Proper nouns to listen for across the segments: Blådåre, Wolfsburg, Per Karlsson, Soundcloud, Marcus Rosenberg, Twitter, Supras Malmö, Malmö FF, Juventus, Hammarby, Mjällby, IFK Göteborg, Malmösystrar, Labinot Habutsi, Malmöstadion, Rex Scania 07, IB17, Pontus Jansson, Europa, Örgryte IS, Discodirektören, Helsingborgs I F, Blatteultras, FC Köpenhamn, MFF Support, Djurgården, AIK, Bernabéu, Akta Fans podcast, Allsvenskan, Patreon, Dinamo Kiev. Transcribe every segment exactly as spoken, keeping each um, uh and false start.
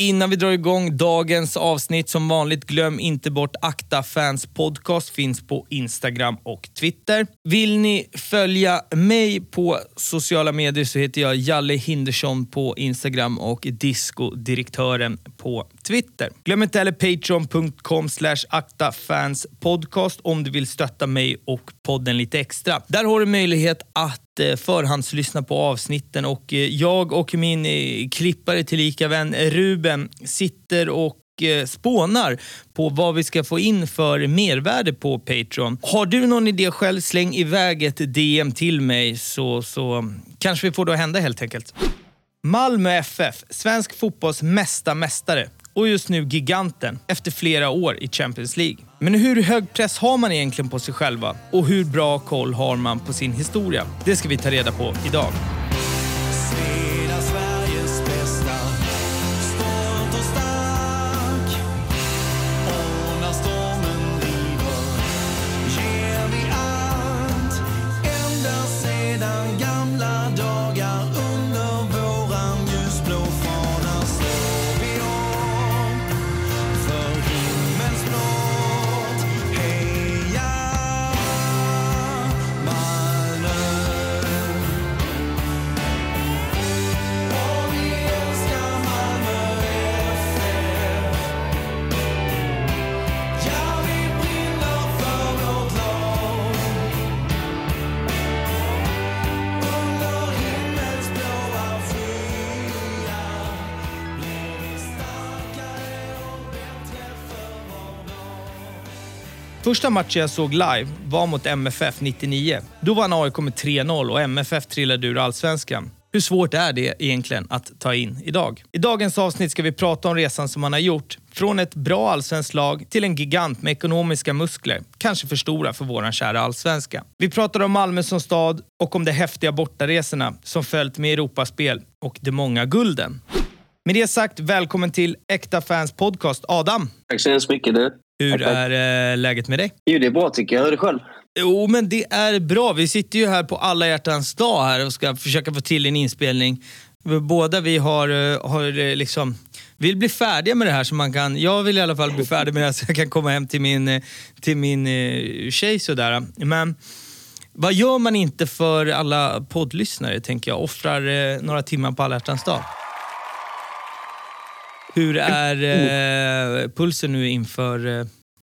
Innan vi drar igång dagens avsnitt, som vanligt, glöm inte bort Akta Fans podcast, finns på Instagram och Twitter. Vill ni följa mig på sociala medier så heter jag Jalle Hindersson på Instagram och Discodirektören på Twitter. Glöm inte heller patreon.com slash aktafanspodcast om du vill stötta mig och podden lite extra. Där har du möjlighet att förhandslyssna på avsnitten, och jag och min klippare tillika vän Ruben sitter och spånar på vad vi ska få in för mervärde på Patreon. Har du någon idé själv, släng iväg ett D M till mig så, så kanske vi får det att hända helt enkelt. Malmö F F, svensk fotbolls mesta mästare och just nu giganten efter flera år i Champions League. Men hur hög press har man egentligen på sig själva? Och hur bra koll har man på sin historia? Det ska vi ta reda på idag. Första matchen jag såg live var mot M F F nittionio. Då vann A I K med tre noll och M F F trillade ur allsvenskan. Hur svårt är det egentligen att ta in idag? I dagens avsnitt ska vi prata om resan som man har gjort. Från ett bra allsvenskt lag till en gigant med ekonomiska muskler. Kanske för stora för våran kära allsvenska. Vi pratar om Malmö som stad och om de häftiga bortaresorna som följt med Europaspel och de många gulden. Med det sagt, välkommen till Äkta Fans podcast, Adam. Tack så hemskt mycket, du. Hur är eh, läget med dig? Jo, det är bra tycker jag. Hör det själv? Jo, men det är bra. Vi sitter ju här på alla hjärtans dag här och ska försöka få till en inspelning. Båda vi har, har liksom... vill bli färdiga med det här så man kan... Jag vill i alla fall bli färdig med det här så jag kan komma hem till min, till min tjej sådär. Men vad gör man inte för alla poddlyssnare, tänker jag? Offrar några timmar på alla hjärtans dag. Hur är eh, pulsen nu inför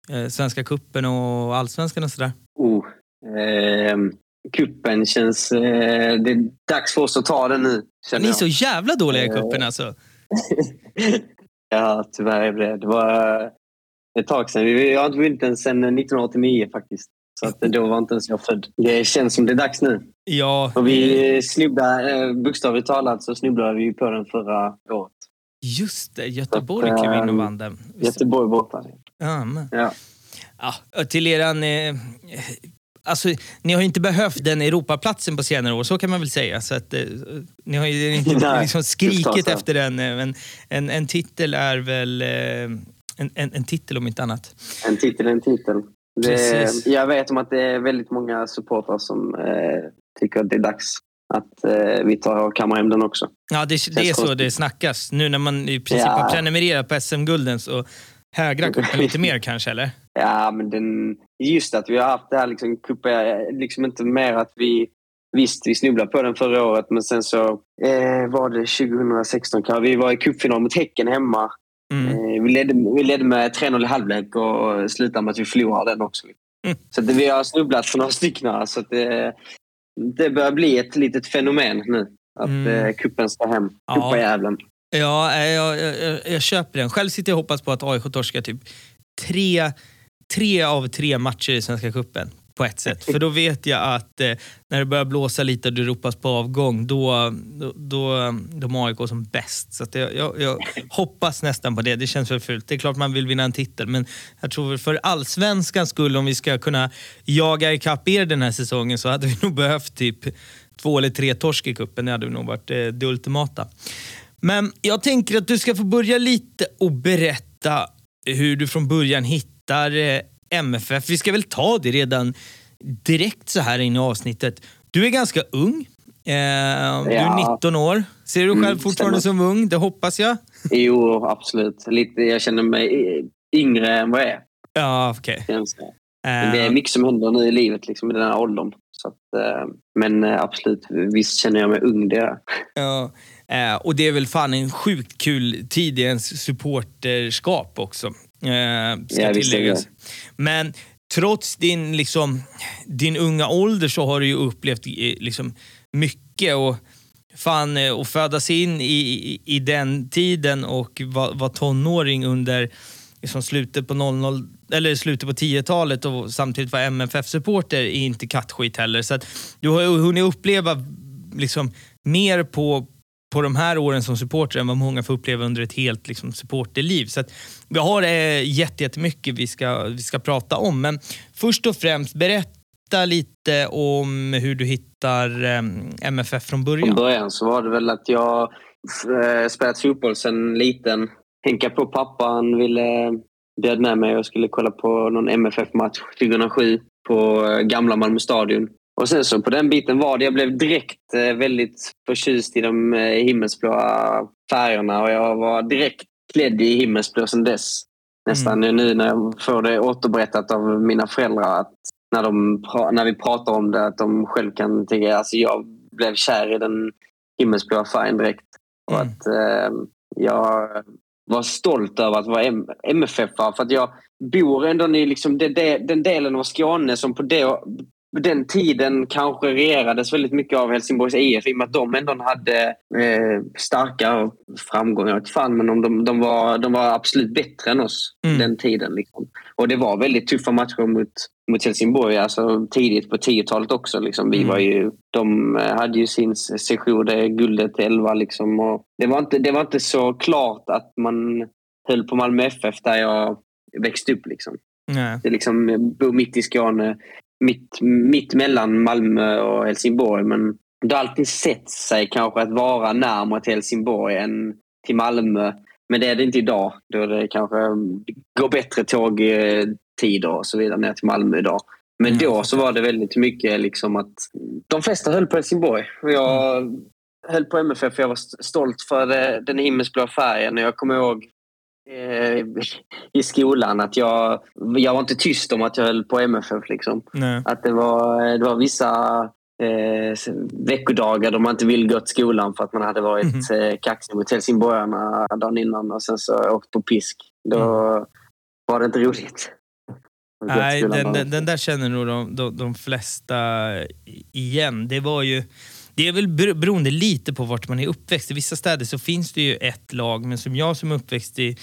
eh, Svenska Cupen och Allsvenskan och sådär? Oh, eh, kuppen känns... Eh, det är dags för oss att ta den nu. Ni är så jävla dåliga i kuppen eh. alltså. Ja, tyvärr är det. Det var ett tag sedan. Vi har inte vunnit den sedan nittonhundraåttionio faktiskt. Så att då var inte ens jag född. Det känns som det är dags nu. Ja. Och vi snubblar, bokstavligt talat så snubblar vi på den förra året. Just det, Göteborg klev in och vann den. Göteborg borta. Ja, men. Ja. Ja, till eran... Eh, alltså, ni har ju inte behövt den Europaplatsen på senare år, så kan man väl säga. Så att, eh, ni har ju inte Nej, liksom skrikit efter den. Men en, en titel är väl... Eh, en, en, en titel om inte annat. En titel en titel. Det, jag vet om att det är väldigt många supportrar som eh, tycker att det är dags. Att eh, vi tar och kammar hem den också. Ja, det, det är så det snackas. Nu när man i princip ja. har prenumererat på S M-gulden så högra kuppen lite mer kanske, eller? Ja, men den, just att vi har haft det här liksom, kuppen, liksom inte mer att vi visst, vi snubblade på den förra året, men sen så eh, var det tjugosexton kan vi var i cupfinal mot Häcken hemma. Mm. Eh, vi, ledde, vi ledde med tre noll i halvlek och slutade med att vi förlorade den också. Mm. Så att vi har snubblat för några stycken. Så att eh, det börjar bli ett litet fenomen nu. Att mm. eh, kuppen ska hem. Kuppa jävlen. Ja, jag, jag, jag köper den. Själv sitter jag och hoppas på att A I K torskar typ tre, tre av tre matcher i Svenska Cupen. På ett sätt. För då vet jag att eh, när det börjar blåsa lite och det ropas på avgång, då, då, då, då är A I K som bäst. Så att jag, jag, jag hoppas nästan på det. Det känns väl fult. Det är klart man vill vinna en titel, men jag tror för allsvenskans skull, om vi ska kunna jaga ikapp er den här säsongen, så hade vi nog behövt typ två eller tre torsk i kuppen. Det hade nog varit eh, det ultimata. Men jag tänker att du ska få börja lite och berätta hur du från början hittar eh, M F F. Vi ska väl ta det redan direkt så här in i avsnittet. Du är ganska ung. Eh, ja. Du är nitton år. Ser du själv mm, fortfarande stämmer. Som ung? Det hoppas jag. Jo, absolut. Lite, jag känner mig yngre än vad jag är. Ja, okej. Okay. Men det är mycket som händer nu i livet liksom, i den här åldern. Så att, men absolut, visst känner jag mig ung där. Ja, och det är väl fan en sjukt kul tid i ens supporterskap också. Ska ja, tilläggas. Men trots din, liksom, din unga ålder så har du ju upplevt liksom, mycket och fan att födas in i, i, i den tiden och vara var tonåring under liksom, slutet på noll noll eller slutet på tiotalet och samtidigt vara M F F-supporter är inte kattskit heller. Så att du har ju hunnit uppleva liksom, mer på på de här åren som supporter än vad många får uppleva under ett helt liksom, supporterliv. Så att vi har eh, jätte, jättemycket vi ska, vi ska prata om. Men först och främst, berätta lite om hur du hittar eh, M F F från början. Från början så var det väl att jag eh, spelat fotboll sedan liten. Hänka på pappan ville bjöd med mig och skulle kolla på någon M F F-match tjugohundrasju på eh, gamla Malmöstadion. Och sen så på den biten var det, jag blev direkt väldigt förtjust i de himmelsblåa färgerna och jag var direkt klädd i himmelsblå sedan dess. Nästan mm. nu när jag får det återberättat av mina föräldrar att när, de, när vi pratar om det att de själv kan tänka, alltså jag blev kär i den himmelsblåa färgen direkt. Och mm. att eh, jag var stolt över att vara M F F-are för att jag bor ändå i liksom det, det, den delen av Skåne som på det den tiden kanske regerades väldigt mycket av Helsingborgs I F i och med att de ändå hade eh, starka framgångar. Jag vet fan, men om de, de, var, de var absolut bättre än oss mm. den tiden. Liksom. Och det var väldigt tuffa matcher mot, mot Helsingborg alltså tidigt på tiotalet också. Liksom. Vi mm. var ju, de hade ju sin session där guldet elva. Liksom, och det, var inte, det var inte så klart att man höll på Malmö F F där jag växte upp. Liksom. Mm. Det är liksom bo mitt i Skåne. Mitt, mitt mellan Malmö och Helsingborg, men det har alltid sett sig kanske att vara närmare till Helsingborg än till Malmö, men det är det inte idag, då det kanske går bättre tågtider och så vidare ner till Malmö idag, men mm. då så var det väldigt mycket liksom att de flesta höll på Helsingborg och jag mm. höll på M F F för jag var stolt för det, den himmelsblå färgen och jag kommer ihåg i skolan att jag, jag var inte tyst om att jag höll på M F F liksom. Nej. Att det var, det var vissa eh, veckodagar då man inte ville gå till skolan för att man hade varit mm-hmm. eh, kaxig mot helsingborgarna dagen innan och sen så åkt på pisk då mm. var det inte roligt. Nej, den, den, den där känner nog de, de, de flesta igen. Det var ju det är väl beroende lite på vart man är uppväxt. I vissa städer så finns det ju ett lag, men som jag som uppväxt i,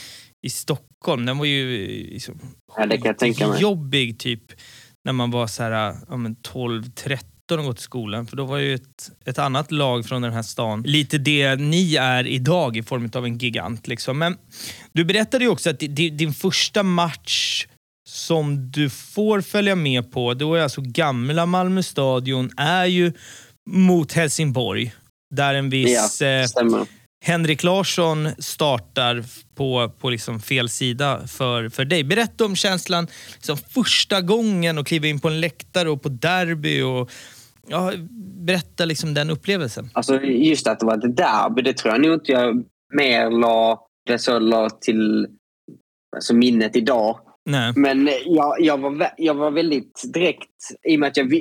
i Stockholm, den var ju liksom, ja, det kan jag tänka mig. Jobbig typ när man var så här ja, men tolv tretton och gått till skolan. För då var ju ett, ett annat lag från den här stan. Lite det ni är idag i form av en gigant. Liksom. Men du berättade ju också att din, din första match som du får följa med på, då är alltså gamla Malmö stadion, är ju mot Helsingborg där en viss ja, eh, Henrik Larsson startar på, på liksom fel sida för, för dig. Berätta om känslan liksom första gången och kliva in på en läktare och på derby och ja, berätta liksom den upplevelsen. Alltså just att det var det derby, det tror jag nog inte jag mer la, det så la till alltså minnet idag. Nej. Men jag, jag, var, jag var väldigt direkt i och med att jag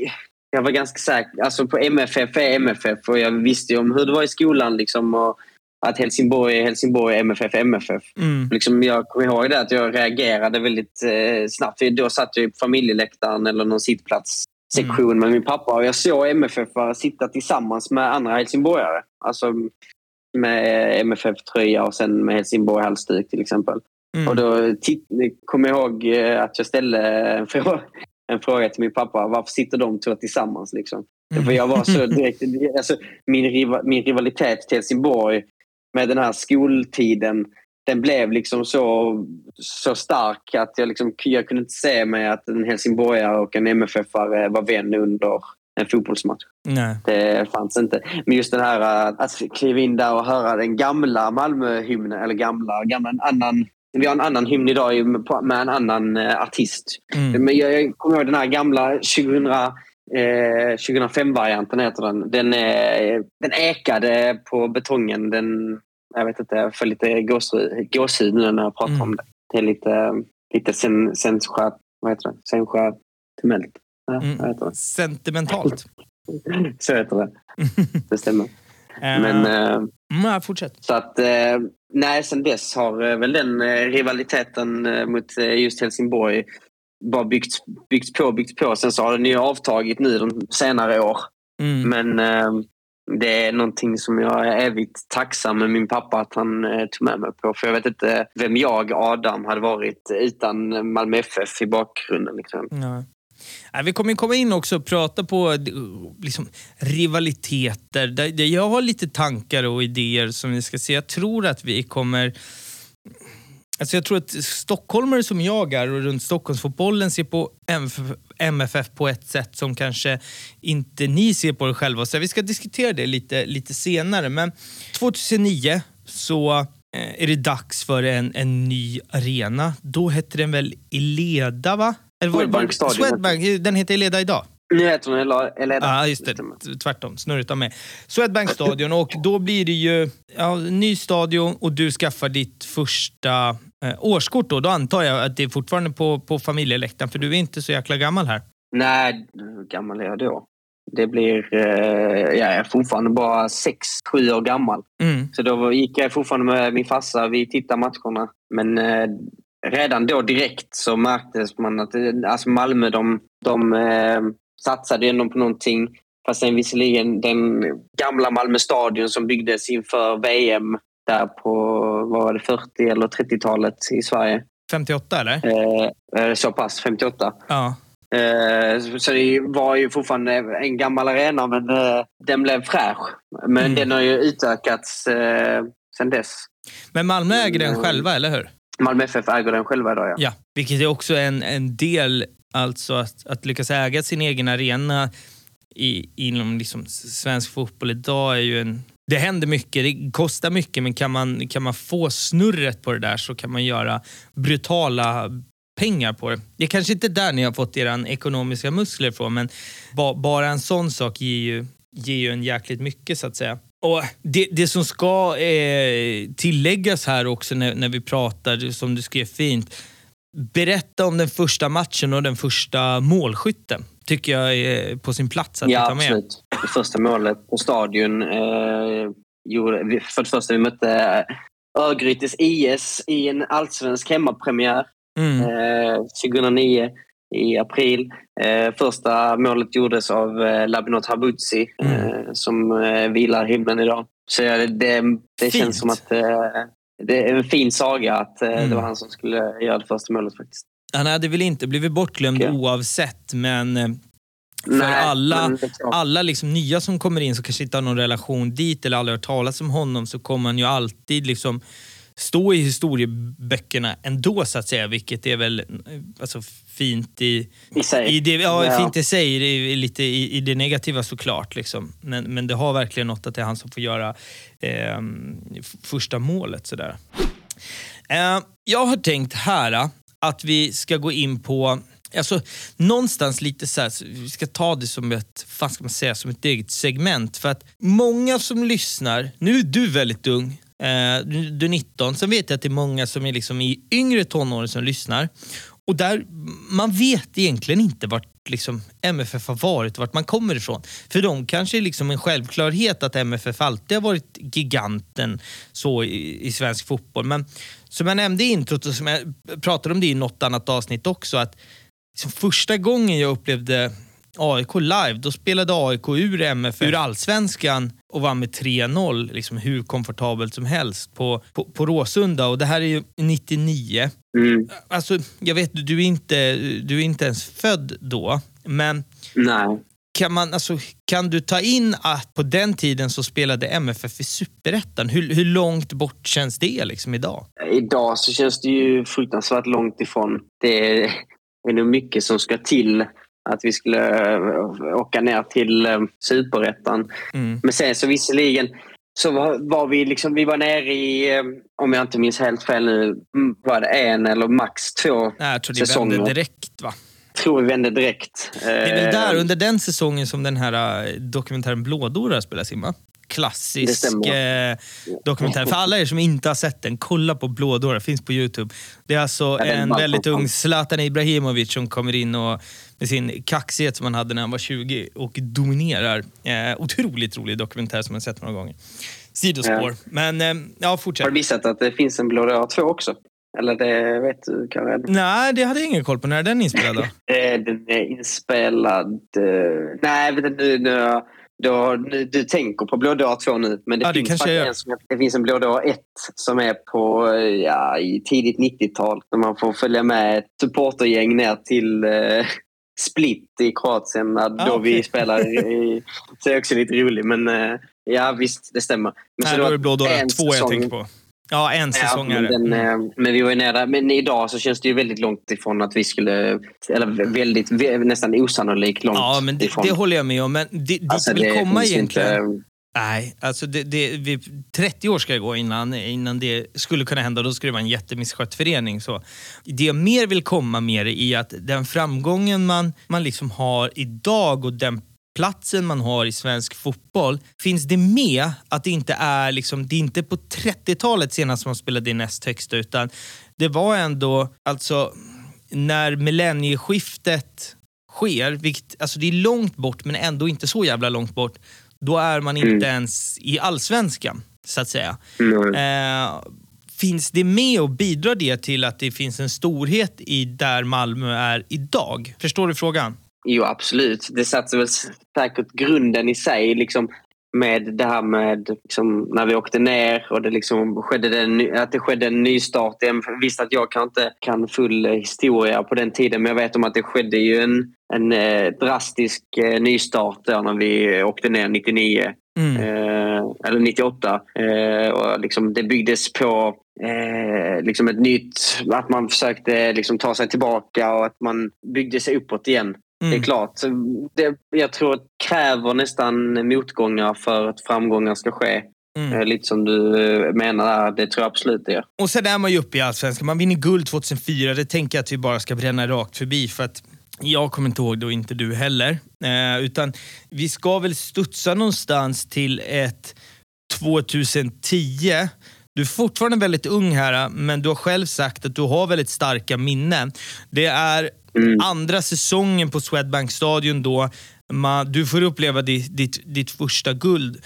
Jag var ganska säker, alltså på M F F är M F F och jag visste ju om hur det var i skolan liksom och att Helsingborg är Helsingborg, M F F är M F F. Mm. Liksom jag kommer ihåg det att jag reagerade väldigt eh, snabbt. Då satt jag i familjeläktaren eller någon sittplatssektion mm. med min pappa och jag såg M F F sitta tillsammans med andra helsingborgare. Alltså med M F F-tröja och sen med Helsingborg-halsduk till exempel. Mm. Och då titt- kom jag ihåg att jag ställde frågan. En fråga till min pappa, varför sitter de två tillsammans liksom? Mm. För jag var så direkt, alltså, min, riva, min rivalitet till Helsingborg med den här skoltiden, den blev liksom så, så stark att jag, liksom, jag kunde inte se mig att en helsingborgare och en M F F-are var vän under en fotbollsmatch. Nej. Det fanns inte. Men just den här att kliva in där och höra den gamla Malmö-hymnen, eller gamla, gamla en annan. Vi har en annan hymn idag med en annan artist. Mm. Men jag, jag kommer ihåg den här gamla tjugohundra, eh, tjugohundrafem-varianten heter den. Den, eh, den äkade på betongen. Den, jag vet inte, för lite gåshud nu när jag pratar mm. om det. Det är lite, lite sen, sen, vad heter det? Sen, sentimentalt. Ja, mm. vad heter det? Sentimentalt. Så heter det. Det stämmer. Men, uh, men fortsätt. Så att, nej, sen dess har väl den rivaliteten mot just Helsingborg bara byggts, byggts på, byggts på. Sen så har den ju avtagit nu de senare år. Mm. Men uh, det är någonting som jag är evigt tacksam med min pappa att han uh, tog med mig på. För jag vet inte vem jag, Adam, hade varit utan Malmö F F i bakgrunden. Liksom. Ja. Vi kommer komma in också och prata på liksom, rivaliteter. Där jag har lite tankar och idéer som vi ska se. Jag tror att vi kommer... Alltså jag tror att stockholmare som jag är och runt Stockholmsfotbollen ser på M F F på ett sätt som kanske inte ni ser på det själva. Så vi ska diskutera det lite, lite senare. Men tjugohundranio så är det dags för en, en ny arena. Då hette den väl Eleda, va? Swedbankstadion. Swedbank, den heter Eleda idag. Nu heter den Eleda. Ja, ah, just det. Tvärtom. Snurrigt av mig. Swedbankstadion. Och då blir det ju ja, ny stadion och du skaffar ditt första eh, årskort då. Då antar jag att det är fortfarande på, på familjeläktaren, för du är inte så jäkla gammal här. Nej, hur gammal är jag då? Det blir... Eh, jag är fortfarande bara sex, sju år gammal. Mm. Så då gick jag fortfarande med min farsa. Vi tittade matcherna. Men... Eh, redan då direkt så märktes man att alltså Malmö de, de eh, satsade ändå på någonting. Fast sen visserligen den gamla Malmö stadion som byggdes inför V M där på vad var det, fyrtio- eller trettio-talet i Sverige. femtioåtta eller? Eh, så pass, femtioåtta. Ja. Eh, så, så det var ju fortfarande en gammal arena men eh, den blev fräsch. Men mm. den har ju utökats eh, sen dess. Men Malmö äger den själva, eller hur? Malmö F F äger den själva idag, ja. Ja, vilket är också en, en del, alltså att, att lyckas äga sin egen arena i, inom liksom svensk fotboll idag är ju en... Det händer mycket, det kostar mycket, men kan man, kan man få snurret på det där så kan man göra brutala pengar på det. Det är kanske inte där ni har fått era ekonomiska muskler från, men ba, bara en sån sak ger ju, ger ju en jäkligt mycket så att säga. Och det, det som ska eh, tilläggas här också när, när vi pratar, som du skrev fint, berätta om den första matchen och den första målskytten, tycker jag är på sin plats att ja, ta med. Ja, absolut. Det första målet på stadion, eh, för det första vi mötte Örgryte I S i en allsvensk hemmapremiär mm. eh, tjugohundranio i april. Eh, första målet gjordes av eh, Labinot Habutsi eh, mm. som eh, vilar himlen idag. Så det, det, det känns som att eh, det är en fin saga att eh, mm. det var han som skulle göra det första målet faktiskt. Han hade väl inte blivit bortglömd okay. oavsett, men eh, för Nej, alla, men alla liksom nya som kommer in så kanske inte har någon relation dit eller aldrig hört talas om honom, så kommer han ju alltid liksom stå i historieböckerna ändå så att säga, vilket är väl alltså fint i, I sig. I det, ja, ja, fint i sig, i, lite i, i det negativa såklart liksom. Men, men det har verkligen något att det är han som får göra eh, första målet sådär. Eh, jag har tänkt här att vi ska gå in på alltså någonstans lite så här, så vi ska ta det som ett, vad ska man säga, som ett eget segment, för att många som lyssnar, nu är du väldigt ung. Uh, du är nitton, så vet jag att det är många som är liksom i yngre tonåren som lyssnar, och där man vet egentligen inte vart liksom M F F har varit, vart man kommer ifrån, för de kanske är liksom en självklarhet att M F F alltid har varit giganten så i, i svensk fotboll. Men som jag nämnde i introt och som jag pratade om det i något annat avsnitt också, att liksom första gången jag upplevde A I K live, då spelade A I K ur M F F, ur allsvenskan, och var med tre noll liksom hur komfortabelt som helst på, på, på Råsunda, och det här är ju nittionio. Mm. Alltså, jag vet, du är inte, du är inte ens född då, men nej. Kan, man, alltså, kan du ta in att på den tiden så spelade M F F i Superettan? Hur, hur långt bort känns det liksom idag? Idag så känns det ju fruktansvärt långt ifrån. Det är, är nog mycket som ska till att vi skulle åka ner till Superettan. Mm. Men sen så visserligen så var, var vi liksom, vi var nere i, om jag inte minns helt fel nu, var det en eller max två säsonger. Jag tror säsonger. Vi vände direkt, va? Jag tror vi vände direkt. Det är väl där under den säsongen som den här dokumentären Blådåre spelas in, va? klassisk eh, dokumentär. För alla er som inte har sett den, kolla på Blådåre, finns på YouTube. Det är alltså en väldigt ung Zlatan Ibrahimović som kommer in och med sin kaxighet som han hade när han var tjugo och dominerar. Eh, otroligt rolig dokumentär som man sett några gånger. Sidospår. Ja. Men eh, ja, fortsätt. Har du visat att det finns en Blådåre två också? Eller det vet du kanske? Nej, det hade jag ingen koll på. När är den inspelad? Den är inspelad... Nej, vet du, nu... Då, nu, du tänker på Blådåre två nu, men det, ja, finns det, en, som, det finns en Blådåre ett som är på, ja, i tidigt nittiotal, när man får följa med ett supportergäng ner till eh, Split i Kroatien när, ah, då okay. vi spelar i, så är det också lite roligt, men eh, ja visst, det stämmer. Men här så då är det Blådåre två säsong, jag tänker på. Ja, en säsong, ja, men, den, mm. men vi var ju nära. Men idag så känns det ju väldigt långt ifrån att vi skulle... Eller väldigt, nästan osannolikt långt ifrån. Ja, men det, det håller jag med om. Men det, det alltså, vill det komma egentligen... Inte... Nej, alltså det, det, vi, trettio år ska det gå innan, innan det skulle kunna hända. Då skulle det vara en jättemisskött förening. Så det jag mer vill komma med är att den framgången man, man liksom har idag och den platsen man har i svensk fotboll, finns det med att det inte är liksom, det är inte på trettiotalet senast som man spelade i näst högsta, utan det var ändå, alltså när millennieskiftet sker, vilket, alltså det är långt bort men ändå inte så jävla långt bort, då är man inte mm. ens i allsvenskan så att säga. Mm. Eh, finns det med och bidrar det till att det finns en storhet i där Malmö är idag? Förstår du frågan? Jo, absolut. Det satsar väl säkert grunden i sig liksom, med det här med liksom, när vi åkte ner och det liksom skedde den, att det skedde en ny start. Visst att jag kan inte kan full historia på den tiden, men jag vet om att det skedde ju en, en eh, drastisk eh, nystart där när vi åkte ner nittionio mm. eh, eller nittioåtta eh, och liksom, det byggdes på Eh, liksom ett nytt, att man försökte liksom ta sig tillbaka och att man byggde sig uppåt igen. Mm. Det är klart. Det, jag tror att det kräver nästan motgångar för att framgångar ska ske. Mm. Eh, lite som du menar, det tror jag absolut det. Och sen är man ju uppe i allsvenskan. Man vinner guld två tusen fyra. Det tänker jag att vi bara ska bränna rakt förbi, för att jag kommer inte ihåg det och inte du heller. Eh, utan vi ska väl studsa någonstans till ett tjugohundratio. Du är fortfarande väldigt ung här, men du har själv sagt att du har väldigt starka minnen. Det är mm. andra säsongen på Swedbankstadion då. Man, du får uppleva ditt, ditt, ditt första guld.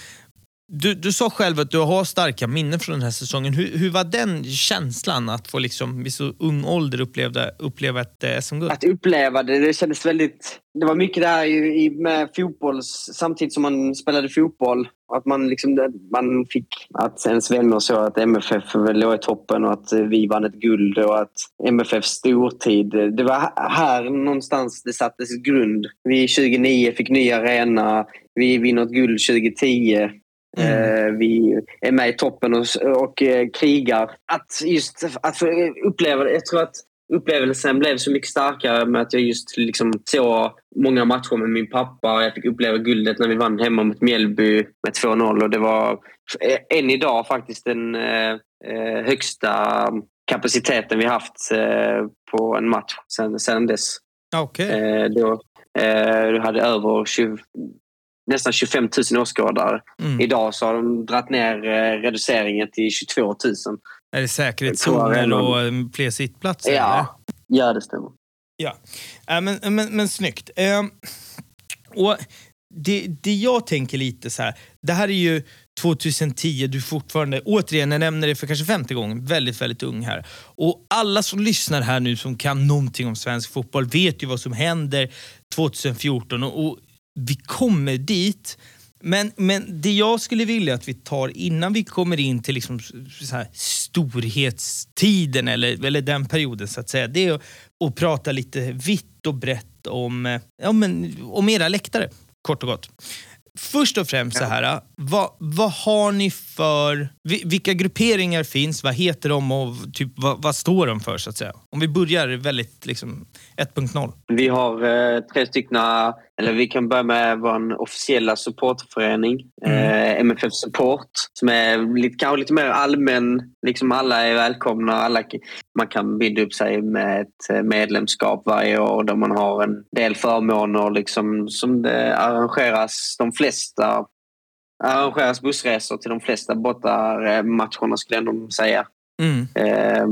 Du, du sa själv att du har starka minnen från den här säsongen. Hur, hur var den känslan att få liksom, vid så ung ålder upplevde, uppleva ett eh, S M-guld? Att uppleva det, det kändes väldigt... Det var mycket där i, i, med fotboll, samtidigt som man spelade fotboll. Att man, liksom, man fick att ens vänner så att M F F låg i toppen och att vi vann ett guld och att M F F stortid. Det var här någonstans det sattes grund. Vi tjugonio fick ny arena, vi vinner ett guld tjugohundratio. Mm. Vi är med i toppen och, och krigar. Att just att uppleva, jag tror att upplevelsen blev så mycket starkare med att jag just liksom såg många matcher med min pappa och jag fick uppleva guldet när vi vann hemma mot Mjällby med två noll, och det var än idag faktiskt den eh, högsta kapaciteten vi haft eh, på en match sedan, sedan dess. Okej. Okay. Eh, då eh, hade över tjugo nästan tjugofem tusen åskådare. Mm. Idag så har de dratt ner eh, reduceringen till tjugotvå tusen. Är det säkerhetszoner och fler sittplatser? Ja, eller? Ja, det stämmer. Ja, äh, men, men, men snyggt. Eh, och det, det jag tänker lite så här, det här är ju tjugohundratio, du fortfarande, återigen jag nämner det för kanske femtio gånger, väldigt, väldigt ung här. Och alla som lyssnar här nu som kan någonting om svensk fotboll vet ju vad som händer tjugohundrafjorton och, och vi kommer dit. Men, men det jag skulle vilja att vi tar innan vi kommer in till liksom så här storhetstiden eller, eller den perioden så att säga, det är att, att prata lite vitt och brett om, ja, men, om era läktare, kort och gott. Först och främst så här, vad, vad har ni för, vilka grupperingar finns, vad heter de och typ, vad, vad står de för så att säga? Om vi börjar väldigt liksom ett punkt noll. Vi har eh, tre stycken, eller vi kan börja med vår officiella supportförening, mm. eh, M F F Support, som är lite, kanske lite mer allmän, liksom alla är välkomna, alla, man kan binda upp sig med ett medlemskap varje år där man har en del förmåner liksom, som det arrangeras de flesta arrangeras bussresor till de flesta bortamatcherna skulle jag ändå säga. Mm. Eh,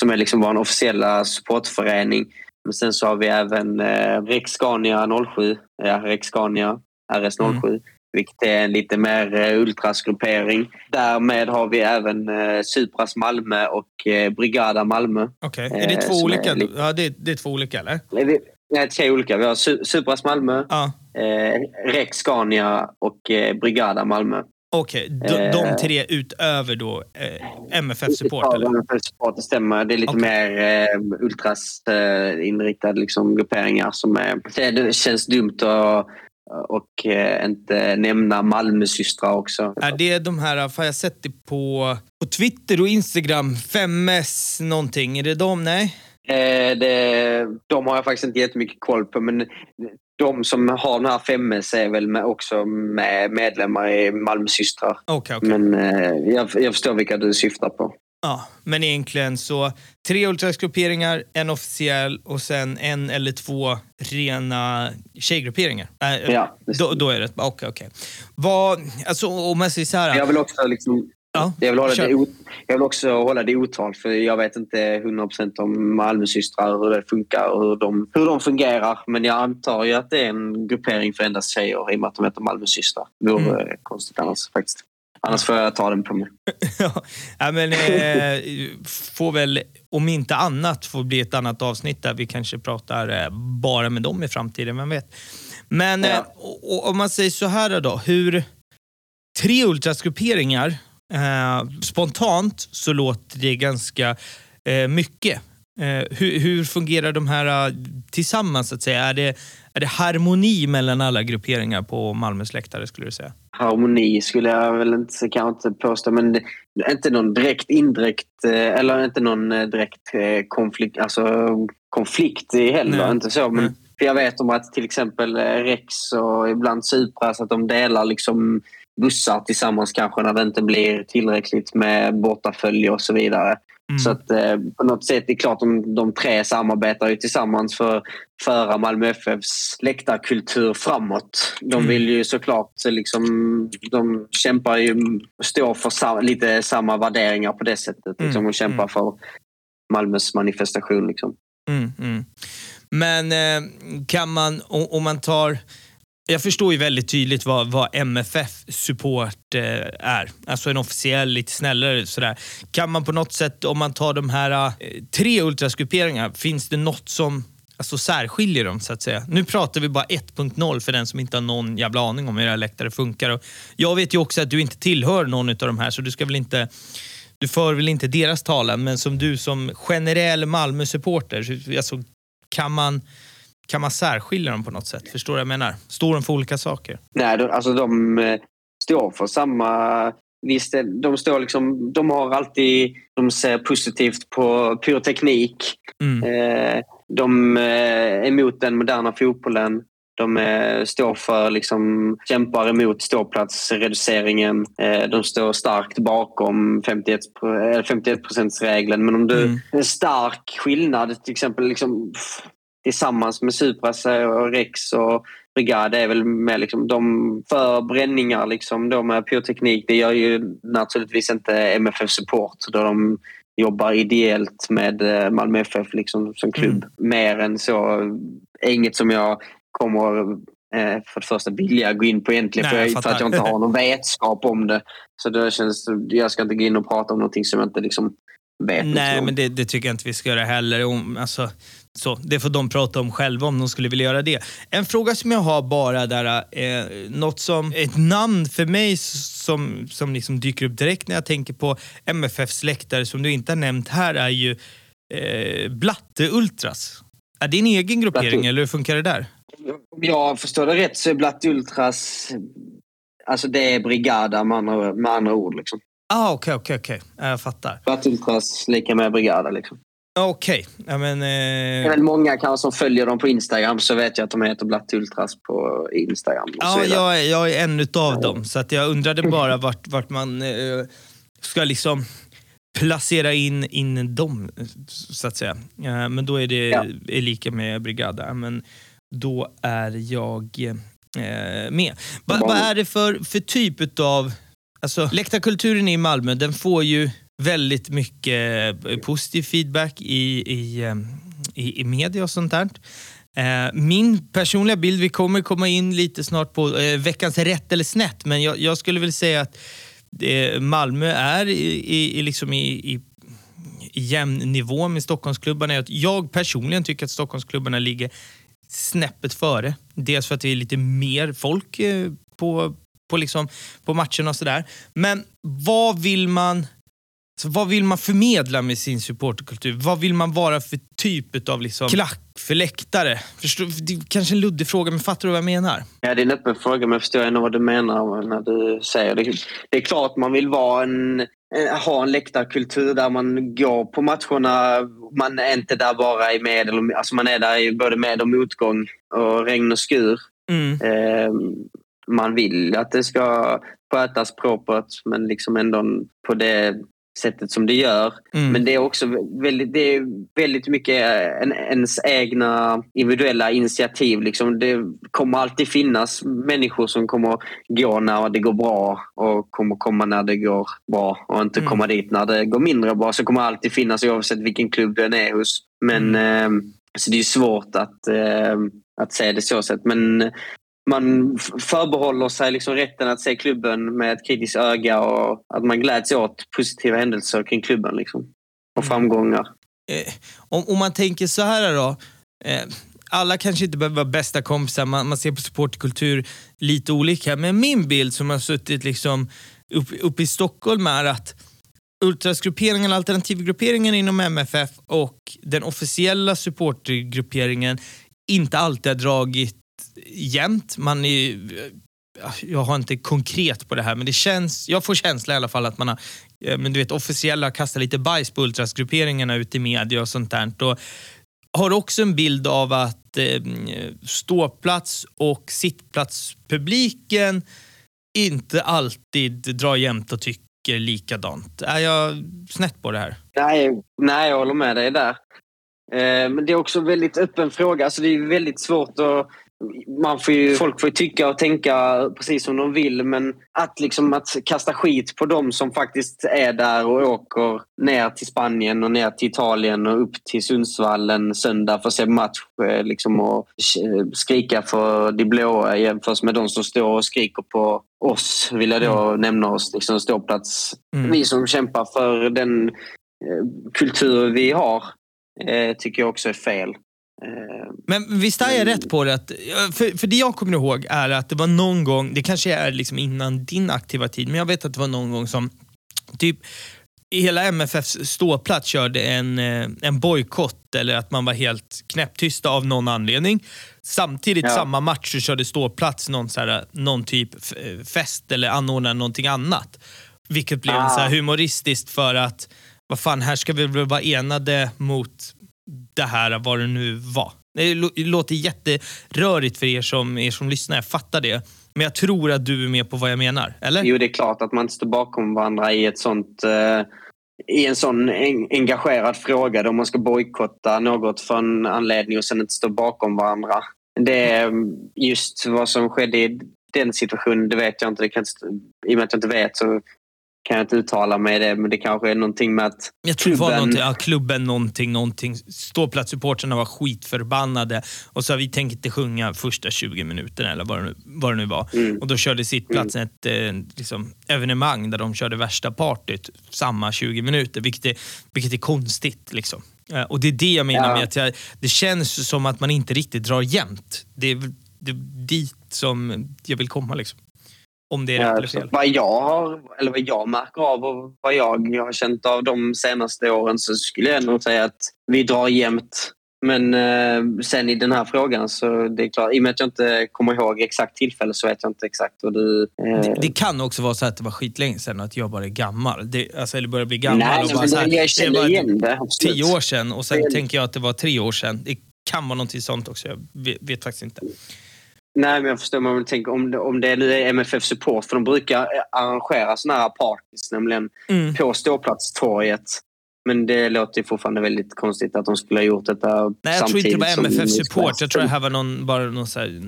som är liksom vår officiella supportförening. Men sen så har vi även eh, Rex Scania noll sju, ja, Rex Scania R S noll sju, mm. vilket är en lite mer eh, ultrasgruppering. Därmed har vi även eh, Supras Malmö och eh, Brigada Malmö. Okej, okay. Är det två eh, olika? Är li- ja, det, det är två olika, eller? Det, nej, tre olika. Vi har Su- Supras Malmö, ah. eh, Rex Scania och eh, Brigada Malmö. Okej, okay. de, de tre utöver då eh, M F F Support? Ja, eller? M F F Support, det stämmer. Det är lite okay. mer eh, ultras eh, inriktade liksom, grupperingar som är... Det, det känns dumt att och, eh, inte nämna Malmösystrar också. Är det de här, för jag har sett det på, på Twitter och Instagram, fem S någonting, är det de? Nej? Eh, det, de har jag faktiskt inte jättemycket koll på, men... De som har den här fem S är väl med också med medlemmar i Malmösystrar. Okay, okay. Men eh, jag, jag förstår vilka du syftar på. Ja, men egentligen så tre ultrasgrupperingar, en officiell och sen en eller två rena tjejgrupperingar. Äh, ja, då, då är det. Okej, okay, okej. Okay. Vad, alltså om jag säger så här... Jag vill också liksom... Ja, jag, vill hålla det o- jag vill också hålla det otal, för jag vet inte hundra procent om Malmösystrar, hur det funkar och hur de, hur de fungerar. Men jag antar ju att det är en gruppering för endast tjejer i och med att de heter Malmösystrar. Det vore mm. konstigt annars faktiskt. Annars får jag ta den på mig. Ja, men eh, får väl, om inte annat, får bli ett annat avsnitt där vi kanske pratar eh, bara med dem i framtiden, vem vet. Men ja. eh, och, och, om man säger så här då, hur tre ultrasgrupperingar... Uh, spontant så låter det ganska uh, mycket. Uh, hur, hur fungerar de här uh, tillsammans så att säga? Är det, är det harmoni mellan alla grupperingar på Malmös läktare skulle du säga? Harmoni skulle jag väl inte, kan jag inte påstå, men det, inte någon direkt indirekt eller inte någon direkt konflikt, alltså konflikt heller, inte så, men Nej. jag vet om att till exempel Rex och ibland Supras att de delar liksom bussar tillsammans kanske när det inte blir tillräckligt med bortafölje och så vidare. Mm. Så att eh, på något sätt det är klart de, de tre samarbetar ju tillsammans för att föra Malmö F F:s läktarkultur framåt. De vill ju såklart liksom, de kämpar ju står för sam, lite samma värderingar på det sättet. Mm. Liksom, de kämpar mm. för Malmös manifestation liksom. Mm, mm. Men eh, kan man, om man tar... Jag förstår ju väldigt tydligt vad, vad M F F Support eh, är. Alltså en officiell, lite snällare sådär. Kan man på något sätt, om man tar de här eh, tre ultraskuperingarna, finns det något som alltså, särskiljer dem så att säga? Nu pratar vi bara ett punkt noll för den som inte har någon jävla aning om hur det här läktare funkar. Och jag vet ju också att du inte tillhör någon av de här, så du ska väl inte... Du för väl inte deras talan, men som du som generell Malmö-supporter, så, alltså, kan man... Kan man särskilja dem på något sätt? Förstår du vad jag menar? Står de för olika saker? Nej, de, alltså de står för samma... Visst, de står liksom... De har alltid... De ser positivt på pyroteknik. Mm. Eh, de är emot den moderna fotbollen. De eh, står för liksom... Kämpar emot ståplatsreduceringen. Eh, de står starkt bakom femtioen procent-regeln. Men om du... Mm. En stark skillnad, till exempel liksom... tillsammans med Supras och Rex och Brigada är väl med liksom, de förbränningar liksom, de med pyroteknik, det gör ju naturligtvis inte M F F Support då de jobbar ideellt med Malmö F F liksom, som klubb. Mm. Mer än så, inget som jag kommer eh, för det första vilja gå in på egentligen. Nej, för, jag, jag för att jag inte har någon vetskap om det. Så då känns det, jag ska inte gå in och prata om någonting som jag inte liksom vet. Nej, liksom. Men det, det tycker jag inte vi ska göra heller. Om, alltså... Så, det får de prata om själva om de skulle vilja göra det. En fråga som jag har bara där, eh, något som, ett namn för mig som, som liksom dyker upp direkt när jag tänker på M F Fs läktare som du inte har nämnt här är ju eh, Blatteultras. Är det en egen gruppering Blatte. Eller hur funkar det där? Om jag förstår det rätt så är Blatteultras, alltså det är Brigada med andra, med andra ord liksom. Ah, okej, okej, okej. Jag fattar. Blatteultras lika med Brigada liksom. Okej, okay. I men... Eh... Väl många kanske som följer dem på Instagram så vet jag att de heter Blatteultras på Instagram. Och ja, jag, jag är en utav mm. dem. Så att jag undrade bara vart, vart man eh, ska liksom placera in, in dem, så att säga. Eh, men då är det ja. Är lika med Brigada. Men då är jag eh, med. Vad va är det för, för typ utav... Alltså, läktarkulturen i Malmö, den får ju väldigt mycket positiv feedback i, i, i, i media och sånt där. Min personliga bild, vi kommer komma in lite snart på veckans rätt eller snett, men jag, jag skulle väl säga att Malmö är i, i, liksom i, i, i jämn nivå med Stockholmsklubbarna. Jag personligen tycker att Stockholmsklubbarna ligger snäppet före. Dels för att det är lite mer folk på, på, liksom, på matchen och sådär. Men vad vill man... Så vad vill man förmedla med sin supporterkultur? Vad vill man vara för typ av liksom klack för läktare? Förstår, det är kanske en luddig fråga, men fattar du vad jag menar? Ja, det är en öppen fråga, men jag förstår ändå vad du menar när du säger det. Det är klart man vill vara en, en, ha en läktarkultur där man går på matcherna. Man är inte där bara i med, alltså man är där i både med och motgång och regn och skur. Mm. Eh, man vill att det ska skötas propert, men liksom ändå på det sättet som det gör. Mm. Men det är också väldigt, det är väldigt mycket en, ens egna individuella initiativ. Liksom det kommer alltid finnas människor som kommer gå när det går bra och kommer komma när det går bra och inte mm. komma dit när det går mindre bra. Så kommer alltid finnas oavsett vilken klubb du än är hos. Men mm. eh, så det är svårt att, eh, att säga det så sätt. Men man förbehåller sig liksom rätten att se klubben med ett kritiskt öga och att man gläds åt positiva händelser kring klubben liksom, och framgångar. Eh, om, om man tänker så här då, eh, alla kanske inte behöver vara bästa kompisar, man, man ser på supportkultur lite olika, men min bild som har suttit liksom upp, upp i Stockholm är att ultrasgrupperingen, alternativgrupperingen inom M F F och den officiella supportergrupperingen inte alltid har dragit jämt. Man är, jag har inte konkret på det här, men det känns, jag får känsla i alla fall att man har, men du vet, officiella kastar lite bajs på ultrasgrupperingarna ute i media och sånt där. Och har också en bild av att eh, ståplats och sittplatspubliken inte alltid drar jämt och tycker likadant. Är jag snett på det här? Nej, nej, jag håller med dig där. Eh, men det är också en väldigt öppen fråga, alltså det är väldigt svårt att man får ju, folk får ju tycka och tänka precis som de vill, men att, liksom, att kasta skit på dem som faktiskt är där och åker ner till Spanien och ner till Italien och upp till Sundsvall en söndag för att se match liksom, och skrika för de blåa jämfört med de som står och skriker på oss, vill jag då mm. nämna oss liksom, ståplats. Mm. Vi som kämpar för den kultur vi har tycker jag också är fel. Men visst är jag rätt på det att, för, för det jag kommer ihåg är att det var någon gång, det kanske är liksom innan din aktiva tid, men jag vet att det var någon gång som typ hela M F F:s ståplats körde en, en bojkott eller att man var helt knäpptysta av någon anledning. Samtidigt ja. Samma match så körde ståplats någon, så här, någon typ fest eller anordnade någonting annat, vilket blev ah. så här humoristiskt för att vad fan, här ska vi väl vara enade mot det här, vad det nu var. Det låter jätterörigt för er som, er som lyssnar, jag fattar det. Men jag tror att du är med på vad jag menar, eller? Jo, det är klart att man står bakom varandra i ett sånt... Eh, i en sån en, engagerad fråga då man ska bojkotta något för en anledning och sen inte stå bakom varandra. Det är just vad som skedde i den situationen, det vet jag inte. Det kan, i och med att jag inte vet så... kan jag inte uttala mig det, men det kanske är någonting med att jag tror klubben... var någonting, ja, klubben någonting, någonting. Ståplatssupporterna var skitförbannade och så har vi tänkt inte sjunga första tjugo minuterna eller vad det nu, vad det nu var. Mm. Och då körde sittplatsen mm. ett eh, liksom, evenemang där de körde värsta partyt samma tjugo minuter, vilket är, vilket är konstigt liksom. Eh, och det är det jag menar ja. med att jag, det känns som att man inte riktigt drar jämnt. Det är, det är dit som jag vill komma liksom. Om det är ja, rätt eller fel. Vad jag har, eller vad jag märker av och vad jag, jag har känt av de senaste åren, så skulle jag nog säga att vi drar jämt. Men eh, sen i den här frågan så det är klart, i och med att jag inte kommer ihåg exakt tillfälle så vet jag inte exakt. Och det, eh... det, det kan också vara så att det var skitlänge sedan att jag bara är gammal. Det, alltså, eller börjar bli gammal. Nej, och bara, så här, jag känner det var igen det. Absolut. Tio år sedan och sen jag... tänker jag att det var tre år sedan. Det kan vara någonting sånt också, jag vet, vet faktiskt inte. Nej, men jag förstår, man vill tänka om det, om det nu är M F F Support, för de brukar arrangera såna här parties, nämligen mm. på ståplatstorget. Men det låter ju fortfarande väldigt konstigt att de skulle ha gjort detta. Nej, jag tror inte det var M F F Support, jag tror det här var någon, bara någon så här,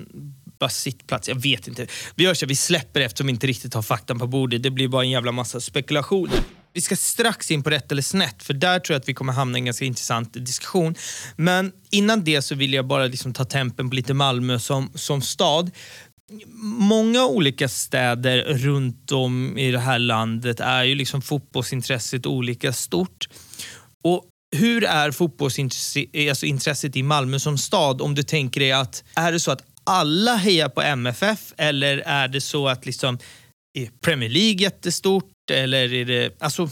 bara sittplats. Jag vet inte. Vi gör så, vi släpper eftersom vi inte riktigt har faktan på bordet. Det blir bara en jävla massa spekulationer. Vi ska strax in på rätt eller snett, för där tror jag att vi kommer hamna i en ganska intressant diskussion. Men innan det så vill jag bara liksom ta tempen på lite Malmö som, som stad. Många olika städer runt om i det här landet är ju liksom fotbollsintresset olika stort. Och hur är fotbollsintresset alltså intresset i Malmö som stad, om du tänker dig att är det så att alla hejar på M F F, eller är det så att liksom är Premier League jättestort, eller är det, alltså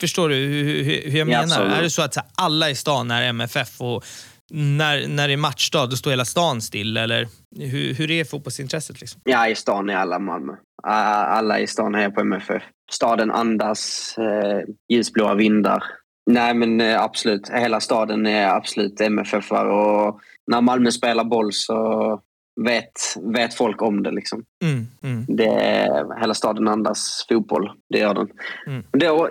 förstår du hur, hur jag ja, menar? Absolut. Är det så att så här, alla i stan är M F F och när, när det är matchdag då står hela stan still, eller hur, hur är fotbollsintresset liksom? Ja, i stan är alla Malmö. Alla i stan hejar på M F F. Staden andas eh, ljusblåa vindar. Nej, men absolut. Hela staden är absolut M F F-ar, och när Malmö spelar boll så vet, vet folk om det liksom. Mm, mm. Det, hela staden andas fotboll, det gör den. Mm. Då,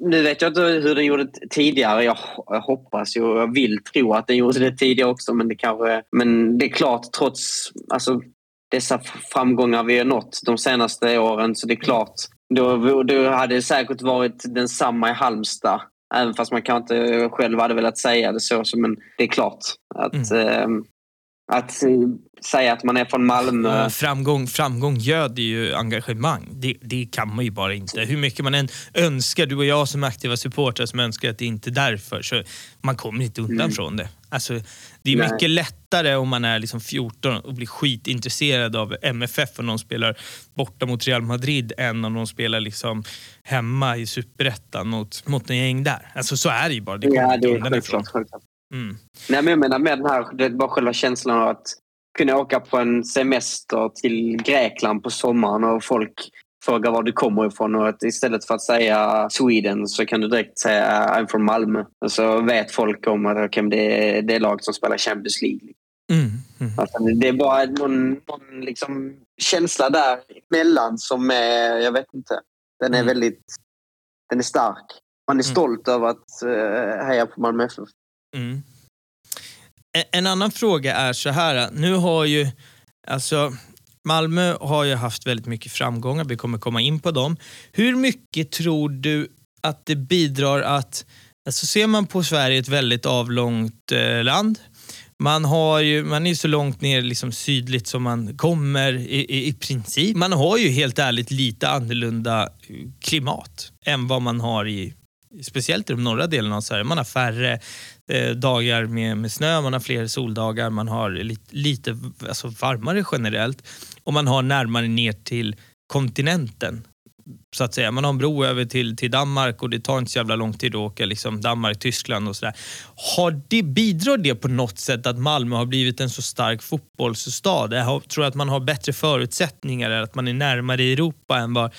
nu vet jag inte hur den gjorde tidigare. Jag hoppas ju, jag vill tro att den gjorde det tidigare också, men det kanske, men det är klart, trots alltså, dessa framgångar vi har nått de senaste åren, så det är klart, då, då hade det säkert varit densamma i Halmstad. Även fast man kanske inte själv hade velat säga det så, men det är klart att, mm. eh, att säga att man är från Malmö. Framgång, framgång göder ju engagemang. Det, det kan man ju bara inte. Hur mycket man än önskar, du och jag som aktiva supportrar som önskar att det inte är därför, så man kommer inte undan mm. från det. Alltså, det är Nej. mycket lättare om man är liksom fjorton och blir skitintresserad av M F F och någon spelar borta mot Real Madrid än om någon spelar liksom hemma i Superettan mot, mot en gäng där. Alltså så är det ju bara. Det kommer ja, det är självklart. självklart. Mm. Nej, men jag menar med den här, det är bara själva känslan av att kunna åka på en semester till Grekland på sommaren och folk frågar var du kommer ifrån, och att istället för att säga Sweden så kan du direkt säga I'm from Malmö, och så vet folk om att okay, det, är, det är lag som spelar Champions League. Mm, mm. Alltså, det är bara någon, någon liksom känsla där emellan som är, jag vet inte, den är mm. väldigt, den är stark. Man är mm. stolt över att uh, heja på Malmö F F. Mm. En annan fråga är så här, nu har ju alltså Malmö har ju haft väldigt mycket framgångar, vi kommer komma in på dem. Hur mycket tror du att det bidrar att, alltså ser man på Sverige, ett väldigt avlångt eh, land. Man har ju, man är ju så långt ner liksom sydligt som man kommer i, i, i princip. Man har ju helt ärligt lite annorlunda klimat än vad man har i, speciellt i de norra delarna av Sverige. Man har färre eh, dagar med, med snö, man har fler soldagar, man har lite, lite alltså varmare generellt, och man har närmare ner till kontinenten så att säga. Man har en bro över till, till Danmark, och det tar inte så jävla lång tid att åka liksom Danmark, Tyskland och sådär. Har det, bidrar det på något sätt att Malmö har blivit en så stark fotbollsstad? Jag tror att man har bättre förutsättningar, att man är närmare i Europa än vad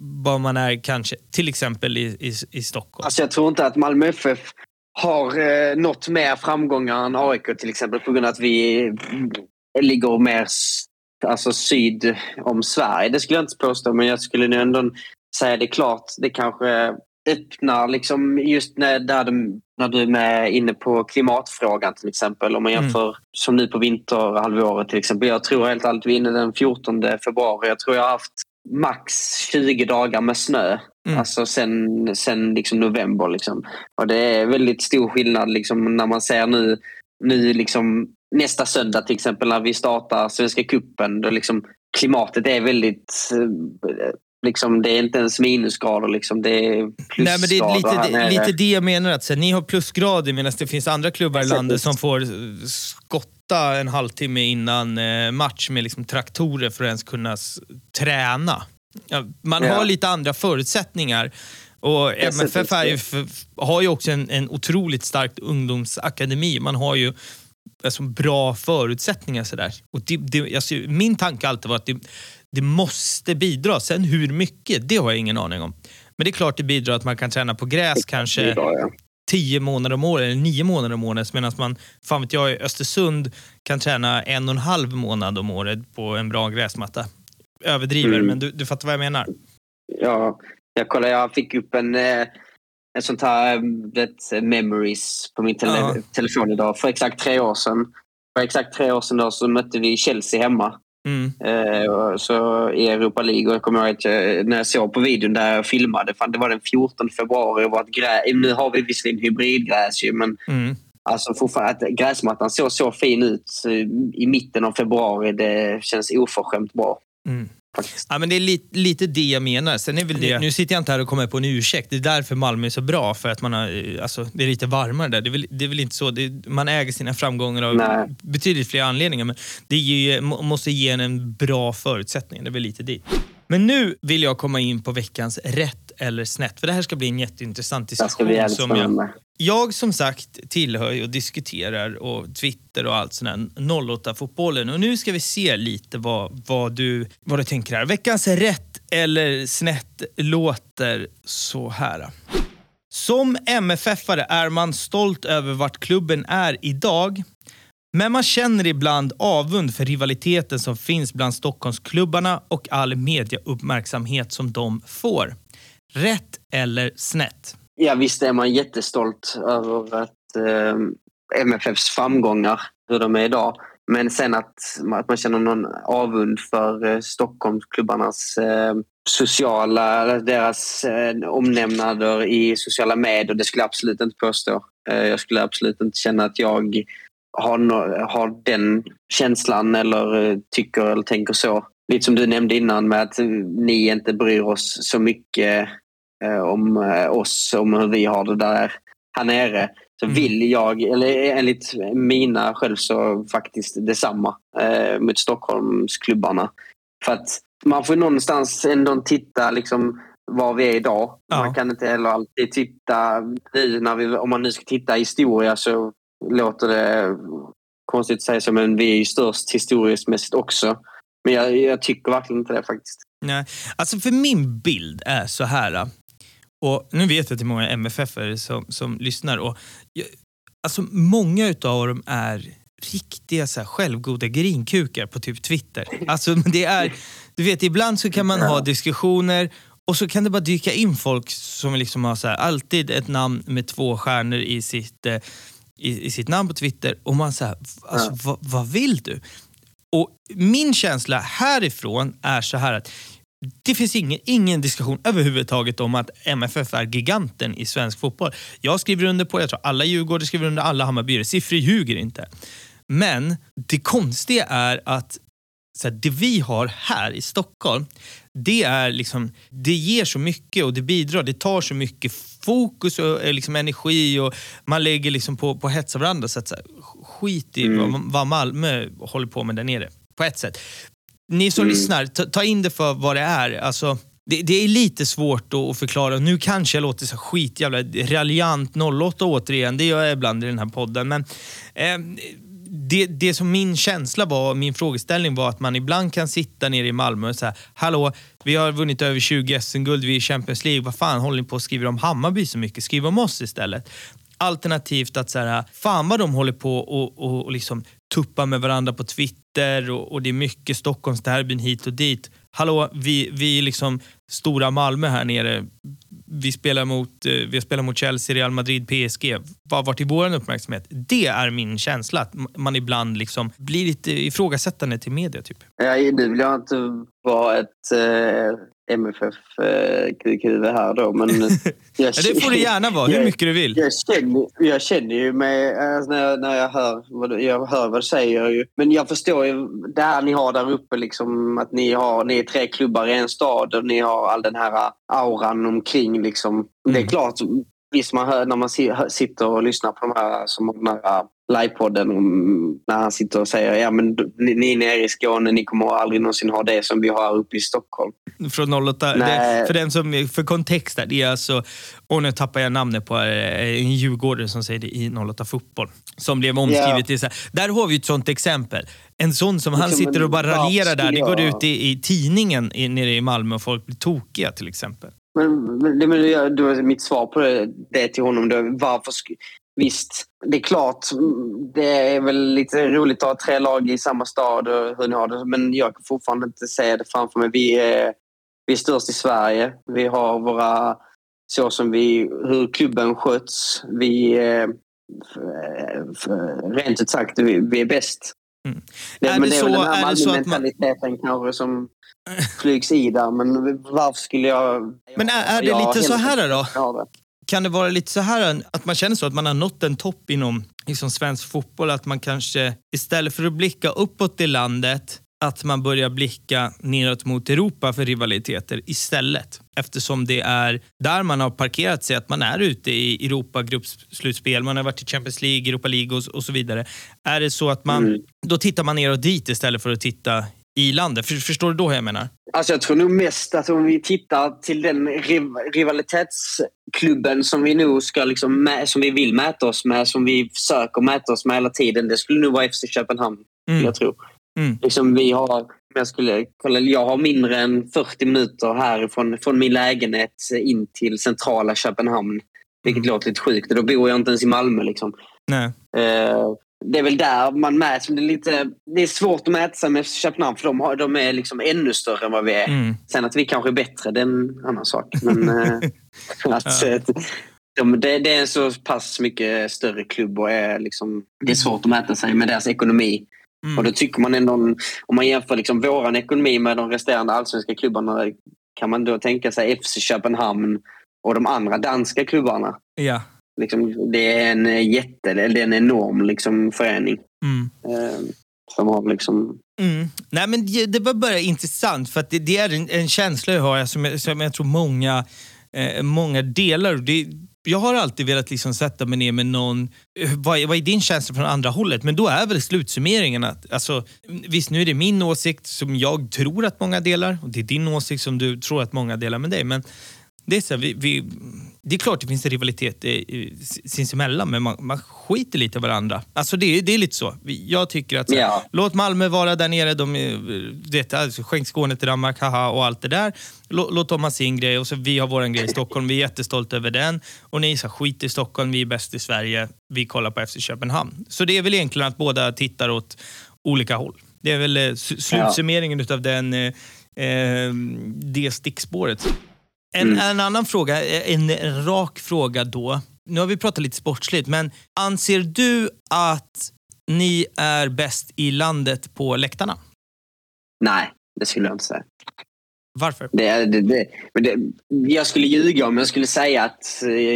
vad man är kanske, till exempel i, i, i Stockholm. Alltså jag tror inte att Malmö F F har eh, nått mer framgångar än A I K till exempel, på grund av att vi ligger mer alltså, syd om Sverige. Det skulle jag inte påstå, men jag skulle nu ändå säga det är klart. Det kanske öppnar liksom just när, där de, när du är inne på klimatfrågan till exempel. Om man jämför mm. som nu på vinterhalvåret till exempel. Jag tror helt allt vi är inne den fjortonde februari. Jag tror jag har haft max tjugo dagar med snö mm. alltså sen, sen liksom november liksom. Och det är väldigt stor skillnad liksom, när man ser nu, nu liksom, nästa söndag till exempel när vi startar Svenska cupen, då liksom, klimatet är väldigt liksom, det är inte ens minusgrader liksom, det är plusgrader. Nej, men det är lite, det, lite det jag menar, att så, ni har plusgrader medan det finns andra klubbar i landet som får skott en halvtimme innan match med liksom traktorer för att ens kunna träna. Man har ja. lite andra förutsättningar, och M F F är ju, har ju också en, en otroligt stark ungdomsakademi. Man har ju alltså, bra förutsättningar sådär. Och det, det, alltså, min tanke alltid var att det, det måste bidra. Sen hur mycket, det har jag ingen aning om. Men det är klart det bidrar att man kan träna på gräs kanske bidrar, ja. tio månader om året eller nio månader om året, medan man, fan vet jag, i Östersund kan träna en och en halv månad om året på en bra gräsmatta. Överdriver, mm. men du, du fattar vad jag menar. Ja, jag kollar, jag fick upp en, en sånt här ett, memories på min tele- ja. telefon idag för exakt tre år sedan. För exakt tre år sedan då så mötte vi Chelsea hemma. Mm. Eh, så i Europa League kommer jag att när jag såg på videon där jag filmade, fan, det var den fjortonde februari och var ett grä... nu har vi visserligen hybridgräs ju, men mm. alltså fortfarande att gräsmattan såg så fin ut i mitten av februari, det känns oförskämt bra. Mm. Ja, men det är lite, lite det jag menar. Sen är väl det, nu sitter jag inte här och kommer på en ursäkt. Det är därför Malmö är så bra, för att man har, alltså, det är lite varmare där. Det är väl, det är väl inte så, det, man äger sina framgångar av nej. Betydligt fler anledningar. Men det ju, måste ge en, en bra förutsättning. Det är väl lite det. Men nu vill jag komma in på veckans rätt eller snett, för det här ska bli en jätteintressant diskussion som jag, jag som sagt tillhör och diskuterar och Twitter och allt sådär noll åtta-fotbollen. Och nu ska vi se lite vad, vad, du, vad du tänker här. Veckans rätt eller snett låter så här. Som M F F-are är man stolt över vart klubben är idag, men man känner ibland avund för rivaliteten som finns bland Stockholmsklubbarna och all mediauppmärksamhet som de får. Rätt eller snett? Ja, visst är man jättestolt över att eh, M F Fs framgångar, hur de är idag. Men sen att, att man känner någon avund för eh, Stockholmsklubbarnas eh, sociala, deras eh, omnämnader i sociala medier, det skulle jag absolut inte påstå. Eh, jag skulle absolut inte känna att jag har, no- har den känslan eller eh, tycker eller tänker så. Lite som du nämnde innan med att ni inte bryr oss så mycket eh, om eh, oss, om hur vi har det där här nere. Så vill jag, eller enligt mina själv, så faktiskt detsamma eh, mot Stockholmsklubbarna. För att man får någonstans ändå titta liksom var vi är idag. Ja. Man kan inte heller alltid titta, när vi, om man nu ska titta i historia så låter det konstigt att säga så, men vi är ju störst historiskt mässigt också. Men jag, jag tycker verkligen inte det faktiskt. Nej, alltså för min bild är så här. Och nu vet jag att det är många M F F-are som, som lyssnar. Och jag, alltså många utav dem är riktiga så här självgoda grinkukar på typ Twitter. Alltså det är, du vet, ibland så kan man ha diskussioner och så kan det bara dyka in folk som liksom har så här, alltid ett namn med två stjärnor i sitt, i, i sitt namn på Twitter. Och man så här, alltså, ja. vad, vad vill du? Och min känsla härifrån är så här att det finns ingen, ingen diskussion överhuvudtaget om att M F F är giganten i svensk fotboll. Jag skriver under på, jag tror alla Djurgårdare skriver under, alla Hammarbyare. Siffror ljuger inte. Men det konstiga är att så här, det vi har här i Stockholm, det är liksom, det ger så mycket och det bidrar, det tar så mycket fokus och liksom energi och man lägger liksom på, på hets av varandra, så att så här, skit i mm. vad, vad Malmö håller på med där nere, på ett sätt. Ni som mm. lyssnar, ta, ta in det för vad det är. Alltså, det, det är lite svårt då att förklara. Nu kanske jag låter så skit, jävla raljant noll åtta återigen, det gör jag ibland i den här podden, men eh, Det, det som min känsla var, min frågeställning var att man ibland kan sitta nere i Malmö och säga, hallå, vi har vunnit över tjugo S M-guld, vi är i Champions League, vad fan håller ni på att skriva om Hammarby så mycket? Skriv om oss istället. Alternativt att så här, fan vad de håller på och, och, och liksom tuppa med varandra på Twitter och, och det är mycket Stockholmsderbyn hit och dit. Hallå, vi, vi är liksom stora Malmö här nere. Vi spelar mot, vi spelar mot Chelsea, Real Madrid, P S G. Vad vart i vår uppmärksamhet? Det är min känsla, att man ibland liksom blir lite ifrågasättande till media typ. Ja, det vill jag inte vara ett eh, M F F-kukuvud eh, här då, men jag känner, ja, det får det gärna vara, hur mycket du vill. Jag, jag, känner, jag känner ju mig, alltså, när, jag, när jag hör vad du, jag hör vad du säger ju. Men jag förstår ju, där ni har där uppe liksom, att ni har, ni är tre klubbar i en stad och ni har all den här auran omkring liksom. Mm. Det är klart, visst, man hör, när man sitter och lyssnar på de här som ordnar livepodden, när han sitter och säger, ja men ni, ni är nere i Skåne, ni kommer aldrig någonsin ha det som vi har uppe i Stockholm. Från noll åtta, det, för den som, för kontext där, det är alltså, och nu tappar jag namnet på en djurgårdare som säger det i noll åtta fotboll, som blev omskrivet, yeah. Där har vi ett sånt exempel. En sån som han sitter och bara raljerar där, det går ut i, i tidningen i, nere i Malmö och folk blir tokiga till exempel. Men, men, det, men det var mitt svar på det, det till honom. Då, varför sk- Visst, det är klart, det är väl lite roligt att ha tre lag i samma stad och hur ni har det, men jag kan fortfarande inte säga det framför mig. Vi är, vi är störst i Sverige. Vi har våra, så som vi, hur klubben sköts. Vi är, för, för, rent ut sagt, vi, vi är bäst. Mm. Det, är, men det är så, väl den här Malmö-mentaliteten man... som flygs i där. Men varför skulle jag... Men är, är det lite så här då? Det. Kan det vara lite så här att man känner så att man har nått en topp inom liksom svensk fotboll? Att man kanske istället för att blicka uppåt i landet, att man börjar blicka neråt mot Europa för rivaliteter istället. Eftersom det är där man har parkerat sig, att man är ute i Europa-gruppsslutspel. Man har varit i Champions League, Europa League och, och så vidare. Är det så att man, mm. då tittar man neråt dit istället för att titta i landet? För, förstår du då jag menar? Alltså jag tror nog mest att om vi tittar till den riv- rivalitetsklubben som vi nu ska liksom mä- som vi vill mäta oss med, som vi försöker mäta oss med hela tiden. Det skulle nog vara F C Köpenhamn, mm. jag tror. Mm. Liksom vi har, jag, skulle, jag har mindre än fyrtio minuter här från, från min lägenhet in till centrala Köpenhamn, vilket mm. låter lite sjukt. Då bor jag inte ens i Malmö liksom. Nej. Eh, det är väl där man mäts, men det är, lite, det är svårt att mäta sig med Köpenhamn, för de, har, de är liksom ännu större än vad vi är. Mm. Sen att vi kanske är bättre, det är en annan sak. Men, eh, att, ja. de, det, det är en så pass mycket större klubb och är liksom, det är svårt att mäta sig med deras ekonomi. Mm. Och då tycker man ändå, om man jämför liksom våran ekonomi med de resterande allsvenska klubbarna, kan man då tänka sig F C Köpenhamn och de andra danska klubbarna. Ja. Liksom, det är en jätte, det är en enorm liksom förening. Mm. Eh, som har liksom... Mm. Nej, men det, det var bara intressant, för att det, det är en, en känsla jag har som, som jag tror många, eh, många delar. Det, jag har alltid velat liksom sätta mig ner med någon. Vad är, vad är din känsla från andra hållet? Men då är väl slutsummeringen att, alltså, visst, nu är det min åsikt som jag tror att många delar, och det är din åsikt som du tror att många delar med dig. Men det är så här, vi, vi, det är klart det finns en rivalitet i, i, sinsemellan, men man, man skiter lite varandra. Alltså det, det är lite så. Jag tycker att så här, ja. låt Malmö vara där nere, de, det, alltså, skänk Skåne till Danmark, haha, och allt det där. Lå, låt dem ha sin grej, och så vi har våran grej i Stockholm, vi är jättestolta över den. Och ni så här, skit i Stockholm, vi är bäst i Sverige, vi kollar på F C Köpenhamn. Så det är väl egentligen att båda tittar åt olika håll. Det är väl eh, slutsummeringen ja. av den, eh, eh, det stickspåret. En, mm. en annan fråga, en, en rak fråga då. Nu har vi pratat lite sportsligt, men anser du att ni är bäst i landet på läktarna? Nej, det skulle jag inte säga. Varför? Det, det, det, det, jag skulle ljuga om jag skulle säga att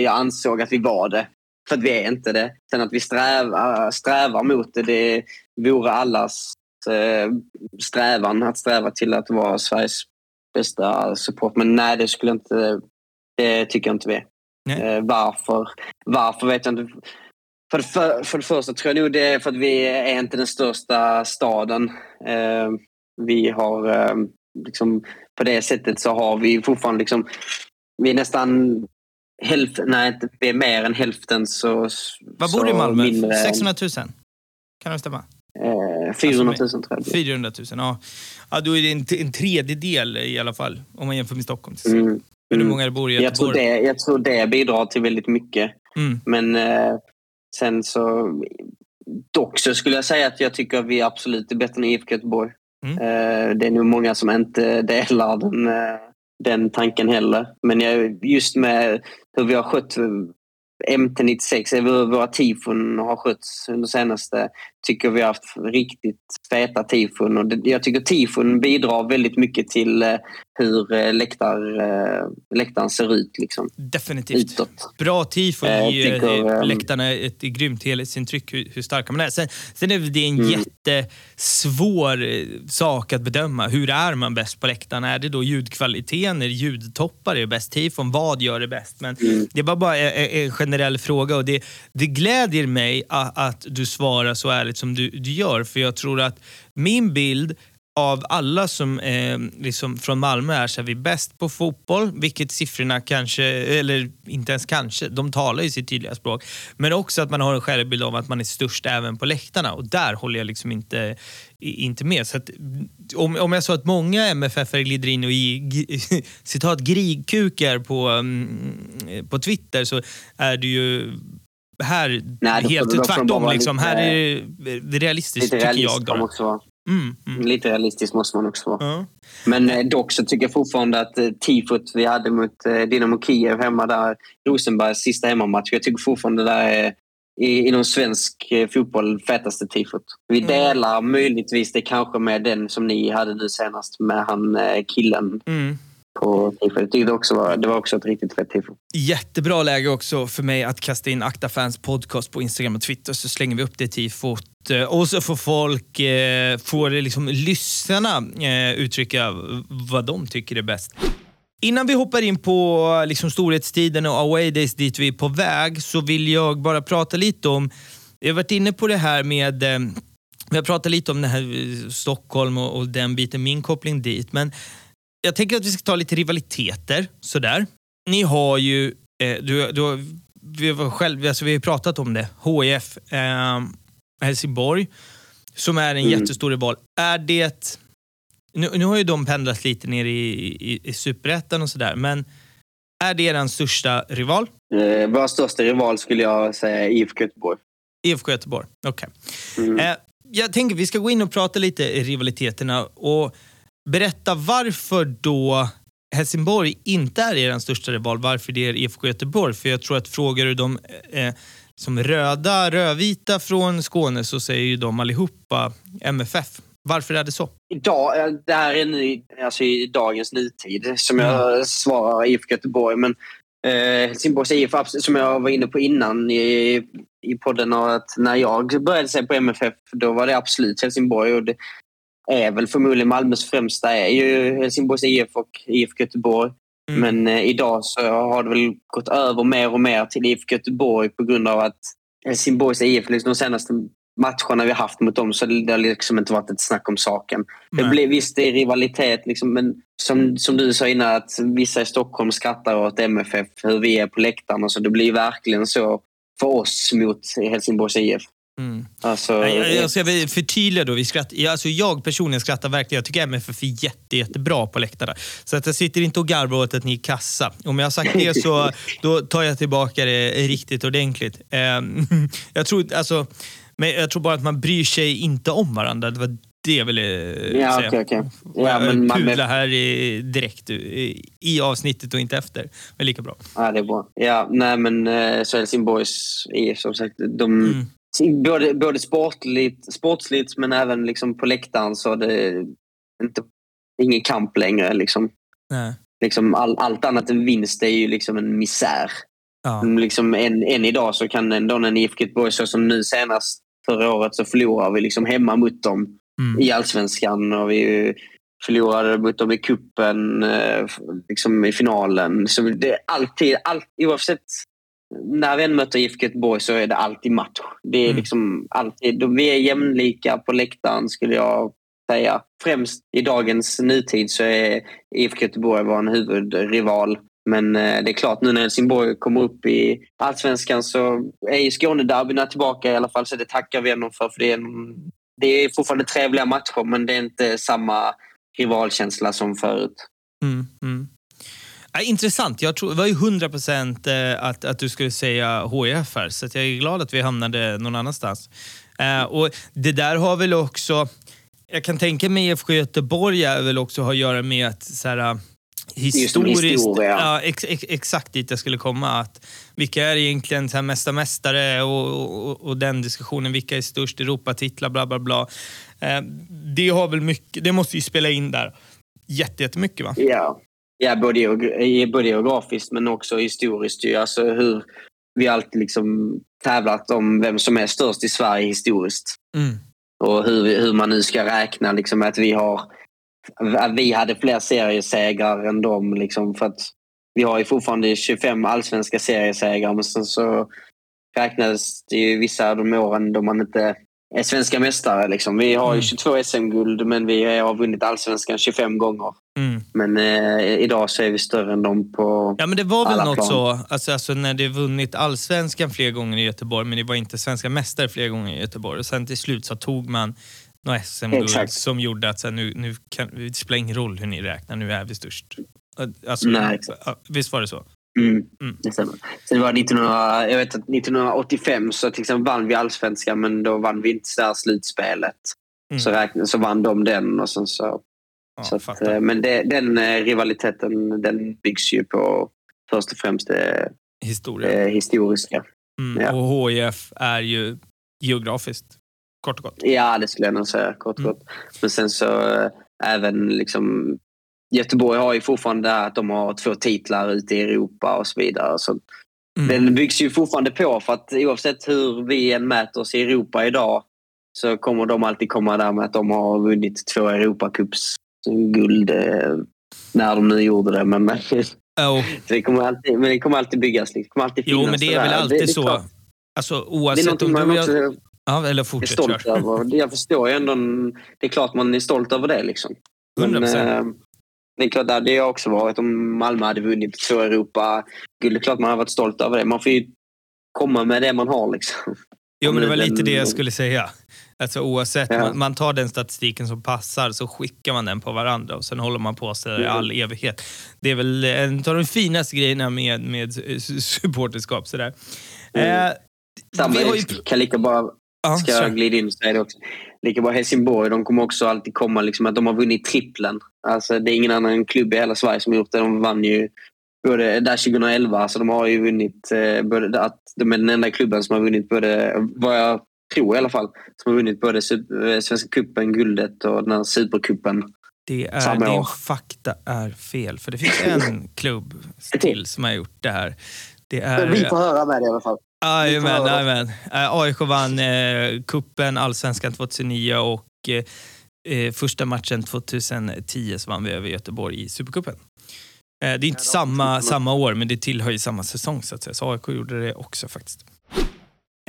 jag ansåg att vi var det. För att vi är inte det. Sen att vi strävar, strävar mot det, det vore allas strävan att sträva till att vara Sveriges bästa support, men nej, det skulle inte, det tycker jag inte vi. Nej. Varför? Varför vet jag inte. För det, för, för det första tror jag nog det är för att vi är inte den största staden. Vi har liksom, på det sättet så har vi fortfarande liksom, vi är nästan hälften, nej, vi är mer än hälften så. Vad bor du i Malmö? Mindre, sexhundratusen? Kan det stämma? fyrahundratusen tror jag. fyrahundratusen, ja. Ja, då är det en, t- en tredjedel i alla fall, om man jämför med Stockholm. Mm, mm. Hur många det bor i jag tror det, jag tror det bidrar till väldigt mycket. Mm. Men eh, sen så... Dock så skulle jag säga att jag tycker att vi absolut är bättre än I F K Göteborg. Mm. Eh, det är nog många som inte delar den, den tanken heller. Men jag, just med hur vi har skött... M T nittiosex, över våra tifon har skötts under senaste, tycker vi har haft riktigt feta tifon, och det, jag tycker tifon bidrar väldigt mycket till eh, hur läktar, eh, läktaren ser ut liksom. Definitivt. Utåt. Bra tifon eh, i eh, läktarna, ett grymt helhetsintryck hur, hur starka man är. Sen, sen är det en mm. jättesvår sak att bedöma. Hur är man bäst på läktaren? Är det då ljudkvaliteten? Är det ljudtoppar? Är det bäst tifon? Vad gör det bäst? Men mm. det var bara en, en generell fråga, och det, det glädjer mig att, att du svarar så ärligt som du, du gör, för jag tror att min bild av alla som eh, liksom från Malmö är så är vi bäst på fotboll, vilket siffrorna kanske, eller inte ens kanske, de talar ju sitt tydliga språk, men också att man har en självbild av att man är störst även på läktarna, och där håller jag liksom inte, inte med. Så att, om, om jag sa att många M F F-are glider in och i, g- citat grigkukar på, mm, på Twitter, så är det ju här nej, helt tvärtom liksom, lite, här är det realistiskt tycker jag då. Också. Mm, mm. Lite realistiskt måste man också vara. Mm. Men dock så tycker jag fortfarande att tifot vi hade mot Dinamo Kiev hemma där, Rosenbergs sista hemmamatch, jag tycker fortfarande där är i, inom svensk fotboll fetaste tifot. Vi delar mm. möjligtvis det kanske med den som ni hade nu senast med han killen. Mm. På det, också var, det var också ett riktigt fett tifo. Jättebra läge också för mig att kasta in Akta Fans podcast på Instagram och Twitter, så slänger vi upp det tifot. Och så får folk, eh, får liksom lyssnarna eh, uttrycka vad de tycker är bäst. Innan vi hoppar in på liksom storhetstiden och away days dit vi är på väg, så vill jag bara prata lite om, jag har varit inne på det här med eh, jag pratar lite om det här Stockholm och, och den biten, min koppling dit, men jag tänker att vi ska ta lite rivaliteter sådär. Ni har ju eh, du, du, vi var själv, alltså vi har pratat om det. H I F eh, Helsingborg, som är en mm. jättestor rival. Är det nu, nu har ju de pendlat lite ner i, i, i Superettan och sådär, men är det den största rival? Eh, vår största rival skulle jag säga I F K Göteborg. I F K Göteborg, okej. Okay. Mm. Eh, jag tänker vi ska gå in och prata lite i rivaliteterna och berätta varför då Helsingborg inte är den största rival, varför det är I F K Göteborg. För jag tror att frågar du de eh, som röda, rödvita från Skåne, så säger ju de allihopa M F F. Varför är det så? Idag, det här är ny, alltså i dagens nutid som jag mm. svarar I F K Göteborg. Men eh, Helsingborgs I F, som jag var inne på innan i, i podden, att när jag började se på M F F, då var det absolut Helsingborg. Och det är väl förmodligen Malmös främsta är ju Helsingborgs I F och I F K Göteborg. Mm. Men eh, idag så har det väl gått över mer och mer till I F K Göteborg på grund av att Helsingborgs I F, liksom de senaste matcherna vi haft mot dem, så det har liksom inte varit ett snack om saken. Mm. Det blev visst det är rivalitet, liksom, men som, som du sa innan, att vissa i Stockholm skrattar åt M F F, hur vi är på läktarna, så det blir verkligen så för oss mot Helsingborgs I F. Mm. Alltså, jag, jag ska förtydliga då, vi skrattar, alltså jag personligen skrattar verkligen, jag tycker M F F är jätte, jättebra på läktarna, så att jag sitter inte och garvar åt att ni är kassa. Om jag har sagt det så då tar jag tillbaka det riktigt ordentligt. Jag tror, alltså, men jag tror bara att man bryr sig inte om varandra, det var det jag ville ja, säga. Okay, okay. Ja, men man pudlar här direkt i avsnittet och inte efter, men lika bra. Ja, det är bra. Ja, nej, men så Helsingborgs är som sagt, de mm. Både, både sportligt, sportsligt men även liksom på läktaren, så det är inte, ingen kamp längre. Liksom. Nej. Liksom all, allt annat än vinst är ju liksom en misär. Ja. Liksom en, en idag så kan ändå en I F K Göteborg, så som nu senast förra året, så förlorar vi liksom hemma mot dem mm. i Allsvenskan, och vi förlorade mot dem i kuppen liksom i finalen. Så det är alltid, allt, oavsett när vi än möter I F K Göteborg så är det alltid match. Det är mm. liksom alltid, vi är jämlika på läktaren skulle jag säga. Främst i dagens nutid så är I F K Göteborg vår huvudrival. Men det är klart, nu när Helsingborg kommer upp i Allsvenskan så är ju Skånederbyna tillbaka i alla fall. Så det tackar vi ändå för, för det är, det är fortfarande trevliga matcher, men det är inte samma rivalkänsla som förut. Mm, mm. Ja, intressant. Jag tror, det var ju hundra procent att, att du skulle säga H I F här, så att jag är glad att vi hamnade någon annanstans. Eh, och det där har väl också, jag kan tänka mig I F K Göteborg väl också har att göra med att så här, historiskt, ja, ex, ex, exakt dit jag skulle komma, att vilka är egentligen så här mesta mästare och, och, och den diskussionen, vilka är störst Europa-titlar, bla bla bla. Eh, det har väl mycket, det måste ju spela in där jätte, jättemycket va? Ja. Yeah. Ja, både, både geografiskt men också historiskt. Alltså hur vi alltid liksom tävlat om vem som är störst i Sverige historiskt. Mm. Och hur, hur man nu ska räkna liksom, att vi har vi hade fler seriesegrar än dem. Liksom, för att vi har ju fortfarande tjugofem allsvenska seriesegrar, men sen så räknades det ju vissa av de åren då man inte är svenska mästare. Liksom. Vi har ju tjugotvå S M-guld, men vi har vunnit allsvenskan tjugofem gånger. Mm. Men eh, idag så är vi större än dem på. Ja, men det var väl något plan. Så alltså, alltså när det vunnit allsvenskan fler gånger i Göteborg, men det var inte svenska mästare fler gånger i Göteborg. Och sen till slut så tog man några S M-guld som gjorde att så här, nu, nu kan, det spelar ingen roll hur ni räknar, nu är vi störst. Alltså, nej, exakt. Visst var det så? Mm. Mm. Det stämmer. Sen det var nittonhundra, jag vet att nittonhundraåttiofem så till exempel vann vi allsvenskan, men då vann vi inte så här slutspelet. Mm. Så, räknade, så vann de den och sen så. Ja, så att, men det, den rivaliteten den byggs ju på först och främst det historia. Eh, historiska. Mm. Ja. Och H I F är ju geografiskt, kort och gott. Ja, det skulle jag nog säga, kort och mm. gott. Men sen så äh, även liksom Göteborg har ju fortfarande det här att de har två titlar ute i Europa och så vidare. Så mm. den byggs ju fortfarande på, för att oavsett hur vi än mäter oss i Europa idag så kommer de alltid komma där med att de har vunnit två Europacups-guld eh, när de nu gjorde det. Men, men, oh. det, kommer alltid, men det kommer alltid byggas. Det kommer alltid finnas. Jo, men det är väl alltid det, det är så. Alltså, oavsett det är något man om också jag... ja, eller fortsätt, är stolt över. Jag förstår ju ändå. Det är klart man är stolt över det. Liksom. Men, eh, det är klart det hade jag också varit om Malmö hade vunnit två Europa-guld. Det är klart man har varit stolt över det. Man får ju komma med det man har. Liksom. Jo, men det var lite det jag skulle säga. Alltså oavsett, ja. man, man tar den statistiken som passar så skickar man den på varandra och sen håller man på sig mm. i all evighet. Det är väl en av de finaste grejerna med, med supporterskap sådär. Mm. Eh, Samma vi har ju... kan lika bara ah, ska jag glida in och säga det också. Lika bara Helsingborg, de kommer också alltid komma liksom att de har vunnit tripplen. Alltså det är ingen annan klubb i hela Sverige som gjort det. De vann ju både där tjugohundraelva, så alltså de har ju vunnit eh, både, att de är den enda klubben som har vunnit både, vad jag tror i alla fall, som har vunnit både Svenska Cupen, guldet och den här Supercupen. Det är, din fakta är fel, för det finns en klubb till som har gjort det här. Det är, vi får höra med det i alla fall. Amen, amen. A I K vann eh, kuppen, Allsvenskan två tusen nio och eh, första matchen tjugohundratio så vann vi över Göteborg i Supercupen. Det är inte samma, samma år, men det tillhör ju samma säsong så att säga. Så A I K gjorde det också faktiskt.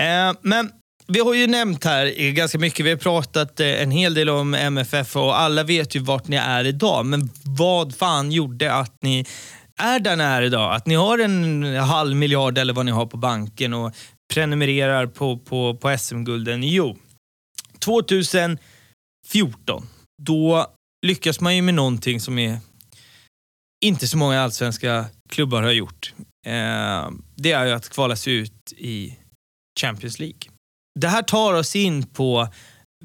Eh, men vi har ju nämnt här ganska mycket. Vi har pratat en hel del om M F F och alla vet ju vart ni är idag. Men vad fan gjorde att ni är där ni är idag? Att ni har en halv miljard eller vad ni har på banken och prenumererar på, på, på S M-gulden. Jo, tjugofjorton då lyckas man ju med någonting som är... inte så många allsvenska klubbar har gjort. Eh, det är ju att kvala sig ut i Champions League. Det här tar oss in på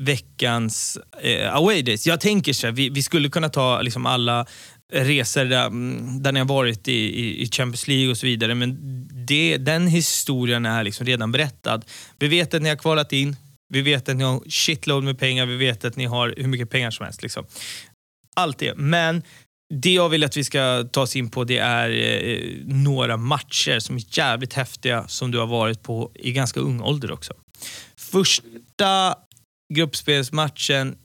veckans eh, away days. Jag tänker så här, vi, vi skulle kunna ta liksom alla resor där, där ni har varit i, i, i Champions League och så vidare. Men det, den historien är liksom redan berättad. Vi vet att ni har kvalat in. Vi vet att ni har shitload med pengar. Vi vet att ni har hur mycket pengar som helst. Liksom. Allt det. Men... det jag vill att vi ska ta oss in på, det är eh, några matcher som är jävligt häftiga som du har varit på i ganska ung ålder också. Första gruppspelsmatchen,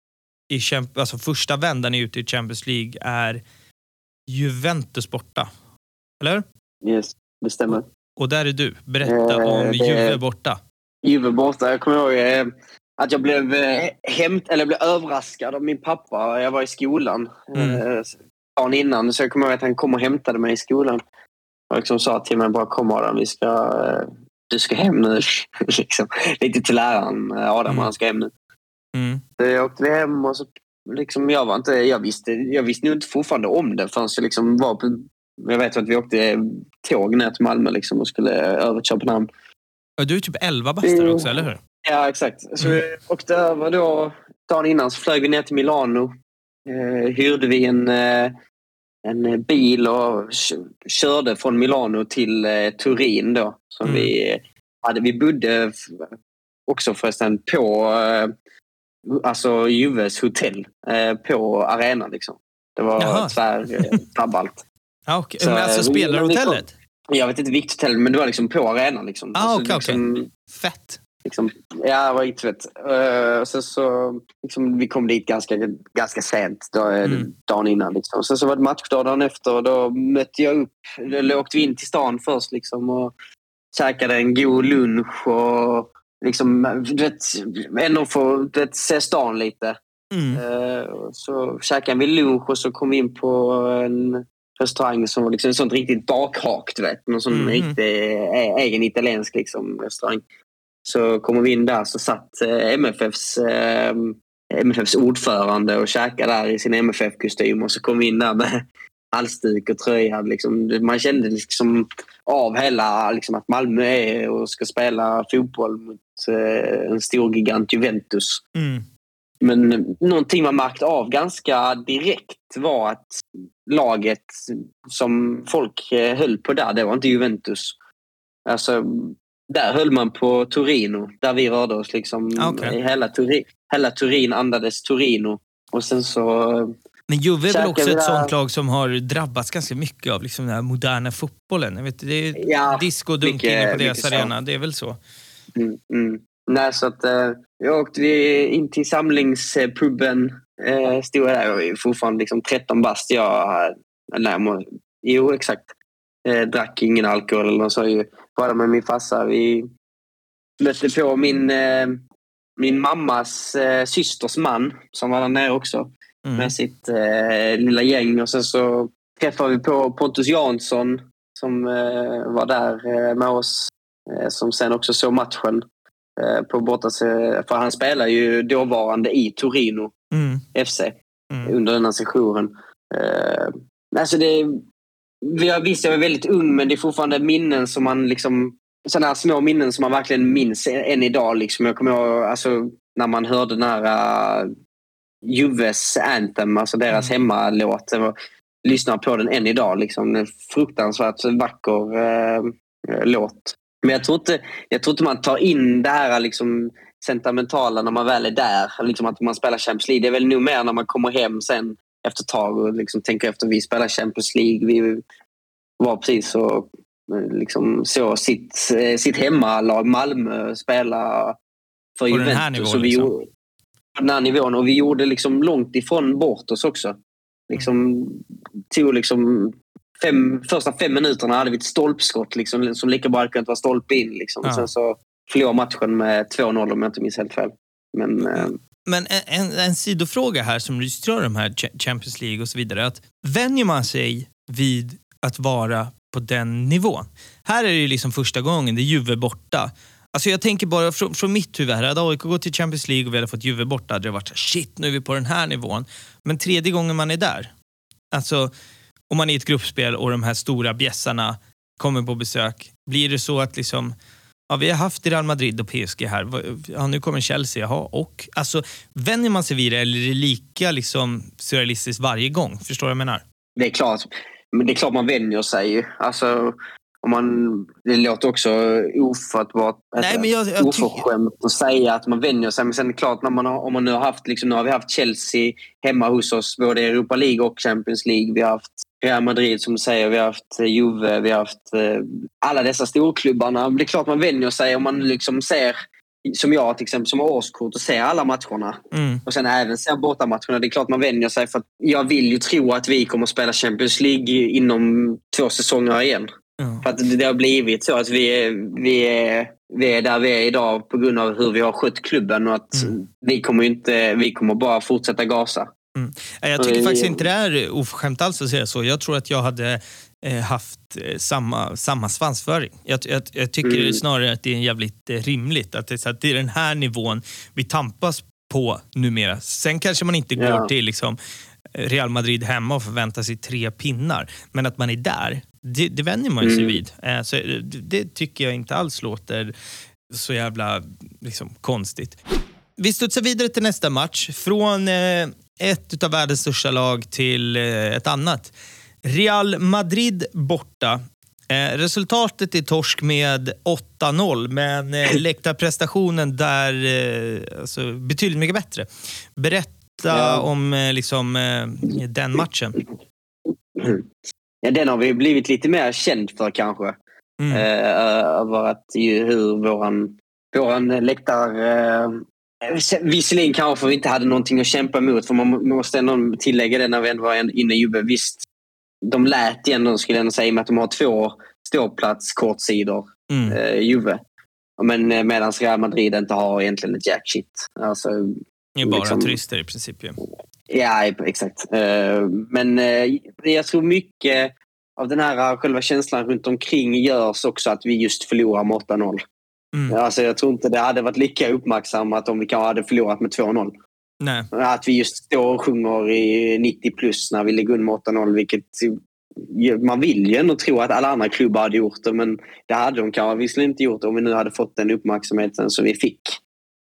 i Champions, alltså första vändan ute i Champions League är Juventus borta. Eller? Yes, det stämmer. Och där är du. Berätta eh, om Juve borta. Juve borta, jag kommer ihåg... Eh... att jag blev hämt eller blev överraskad av min pappa. Jag var i skolan mm. dagen innan, så jag kommer ihåg att han kom och hämtade mig i skolan och liksom sa till mig, bara kom Adam, vi ska, du ska hem nu. liksom. Lite till läraren Adam, mm. han ska hem nu. Mm. Så jag åkte hem och så liksom, jag var inte, jag visste, jag visste nog inte fortfarande om det förrän jag liksom var på, jag vet att vi åkte tåg ner till Malmö liksom, och skulle över Köpenhamn. Och du är typ elva bastar också, eller hur? Ja, exakt. Så vi åkte över då, dagen innan så flög vi ner till Milano. Eh, hyrde vi en, eh, en bil och körde från Milano till eh, Turin då. Som mm. vi hade, vi bodde också förresten på eh, alltså Juves hotell eh, på arenan liksom. Det var tvärtabballt. Ah, okay. Men alltså spelarhotellet? Jag vet inte vilket hotell, men det var liksom på arenan liksom. Ah, okay, alltså, liksom okay. Fett. Liksom, ja, det var inte fett. Uh, sen så liksom, vi kom dit ganska, ganska sent då, mm. dagen innan. Liksom. Sen så var det matchdag dagen efter och då mötte jag upp. Då åkte vi in till stan först liksom, och käkade en god lunch och liksom, du vet, ändå få du vet, se stan lite. Mm. Uh, så käkade vi lunch och så kom vi in på en restaurang som var liksom en sånt riktigt bakhakt, du vet. Någon sån mm. riktig egen italiensk liksom, restaurang. Så kommer vi in där, så satt M F Fs, M F Fs ordförande och käkade där i sin M F F-kostym. Och så kom vi in där med halsduk och tröja. Liksom. Man kände liksom av hela liksom, att Malmö är och ska spela fotboll mot eh, en stor gigant Juventus. Mm. Men någonting man märkt av ganska direkt var att laget som folk höll på där, det var inte Juventus. Alltså... Där höll man på Torino, där vi rörde oss liksom. Okay. Hela, Turin, hela Turin andades Torino. Och sen så... Men Juve är väl också ett sånt lag som har drabbats ganska mycket av liksom den här moderna fotbollen. Jag vet, det är ja, disco och dunk inne på deras arena, så. Det är väl så. Mm, mm. Nej, så att eh, jag åkte in till samlingspubben. Eh, stod där, jag var fortfarande liksom tretton bast. Jag, nej, må, jo, exakt. Eh, drack ingen alkohol eller så. Jag var med min farsa. Vi mötte på min, eh, min mammas eh, systers man som var där nere också. Mm. Med sitt eh, lilla gäng. Och sen så träffade vi på Pontus Jansson som eh, var där eh, med oss, eh, som sen också såg matchen eh, på bortas, för han spelar ju dåvarande i Torino mm. F C mm. under den här sessionen. eh, alltså det, jag visste jag var väldigt ung, men det är fortfarande minnen som man liksom, sådana här små minnen som man verkligen minns än idag liksom. Jag kommer ihåg, alltså, när man hörde den här uh, Juves anthem, alltså deras mm. hemmalåt, och lyssnar på den än idag liksom. En fruktansvärt vacker eh, låt. Men jag tror inte, jag tror inte man tar in det här liksom sentimentala när man väl är där, liksom att man spelar Champions League. Det är väl nog mer när man kommer hem sen efter tag och liksom tänker efter, vi spelar Champions League, vi var precis och liksom så sitt sitt hemmalag Malmö spela för på Juventus den här nivån, så vi liksom. Den här nivån, och vi gjorde liksom långt ifrån bort oss också. Liksom tog liksom fem, första fem minuterna hade vi ett stolpskott liksom, som lika bara kunde vara stolp in liksom. Ja. Sen så förlorade matchen med två noll om jag inte minns helt fel. Men, eh... Men en, en sidofråga här som rör de här Champions League och så vidare, att vänjer man sig vid att vara på den nivån? Här är det ju liksom första gången, det är Juve borta. Alltså jag tänker bara från, från mitt huvud här. Hade A I K gått till Champions League och vi hade fått Juve borta, hade det varit så här, shit, nu är vi på den här nivån. Men tredje gången man är där, alltså om man är i ett gruppspel och de här stora bjässarna kommer på besök, blir det så att liksom, ja, vi har haft Real Madrid och P S G här, ja, nu kommer Chelsea, jaha, och alltså vänjer man sig vid det, eller är det lika liksom surrealistiskt varje gång? Förstår du vad jag menar? Det är klart, men det är klart man vänjer sig ju, alltså. Och man, det låter också ofattbart, oförskämt att säga att man vänjer sig. Men sen är det klart, när man har, om man nu har haft liksom, nu har vi haft Chelsea hemma hos oss, både Europa League och Champions League. Vi har haft Real Madrid som du säger, vi har haft Juve, vi har haft eh, alla dessa storklubbarna. Det är klart man vänjer sig, om man liksom ser, som jag till exempel, som har årskort och ser alla matcherna. Mm. Och sen även ser bortamatcherna. Det är klart man vänjer sig, för att jag vill ju tro att vi kommer att spela Champions League inom två säsonger igen. För att det har blivit så att vi är, vi, är, vi är där vi är idag på grund av hur vi har skött klubben, och att mm. vi, kommer inte, vi kommer bara fortsätta gasa. Mm. Jag tycker faktiskt inte det är oförskämt alls att säga så. Jag tror att jag hade haft samma, samma svansföring. Jag, jag, jag tycker mm. snarare att det är jävligt rimligt att det är, så att det är den här nivån vi tampas på numera. Sen kanske man inte går ja. till liksom Real Madrid hemma och förväntar sig tre pinnar, men att man är där, det, det vänjer man ju sig mm. vid. Så det, det tycker jag inte alls låter så jävla liksom konstigt. Vi studsar vidare till nästa match, från ett av världens största lag till ett annat. Real Madrid borta. Resultatet är torsk med åtta noll, men läktarprestationen där, alltså, betydligt mycket bättre. Berätta Ja. om liksom den matchen. Ja, den har vi blivit lite mer känd för kanske. Mm. Eh, över att hur våran, våran läktar... Eh, visserligen kanske vi inte hade någonting att kämpa emot, för man måste ändå tillägga det när vi ändå var inne i Juve. Visst, de lät igen, skulle jag säga, med att de har två ståplats kortsidor mm. eh, Juve. Men medan Real Madrid inte har egentligen ett jack shit. Alltså... Det är bara liksom, turister i princip. Ja, ja exakt. Men jag tror mycket av den här själva känslan runt omkring görs också att vi just förlorar med åtta noll. Mm. Alltså jag tror inte det hade varit lika uppmärksammat om vi kanske hade förlorat med två noll. Nej. Att vi just står och sjunger i nittio plus när vi ligger under med åtta noll, vilket man vill ju ändå tro att alla andra klubbar hade gjort det, men det hade de kanske visserligen inte gjort om vi nu hade fått den uppmärksamheten som vi fick.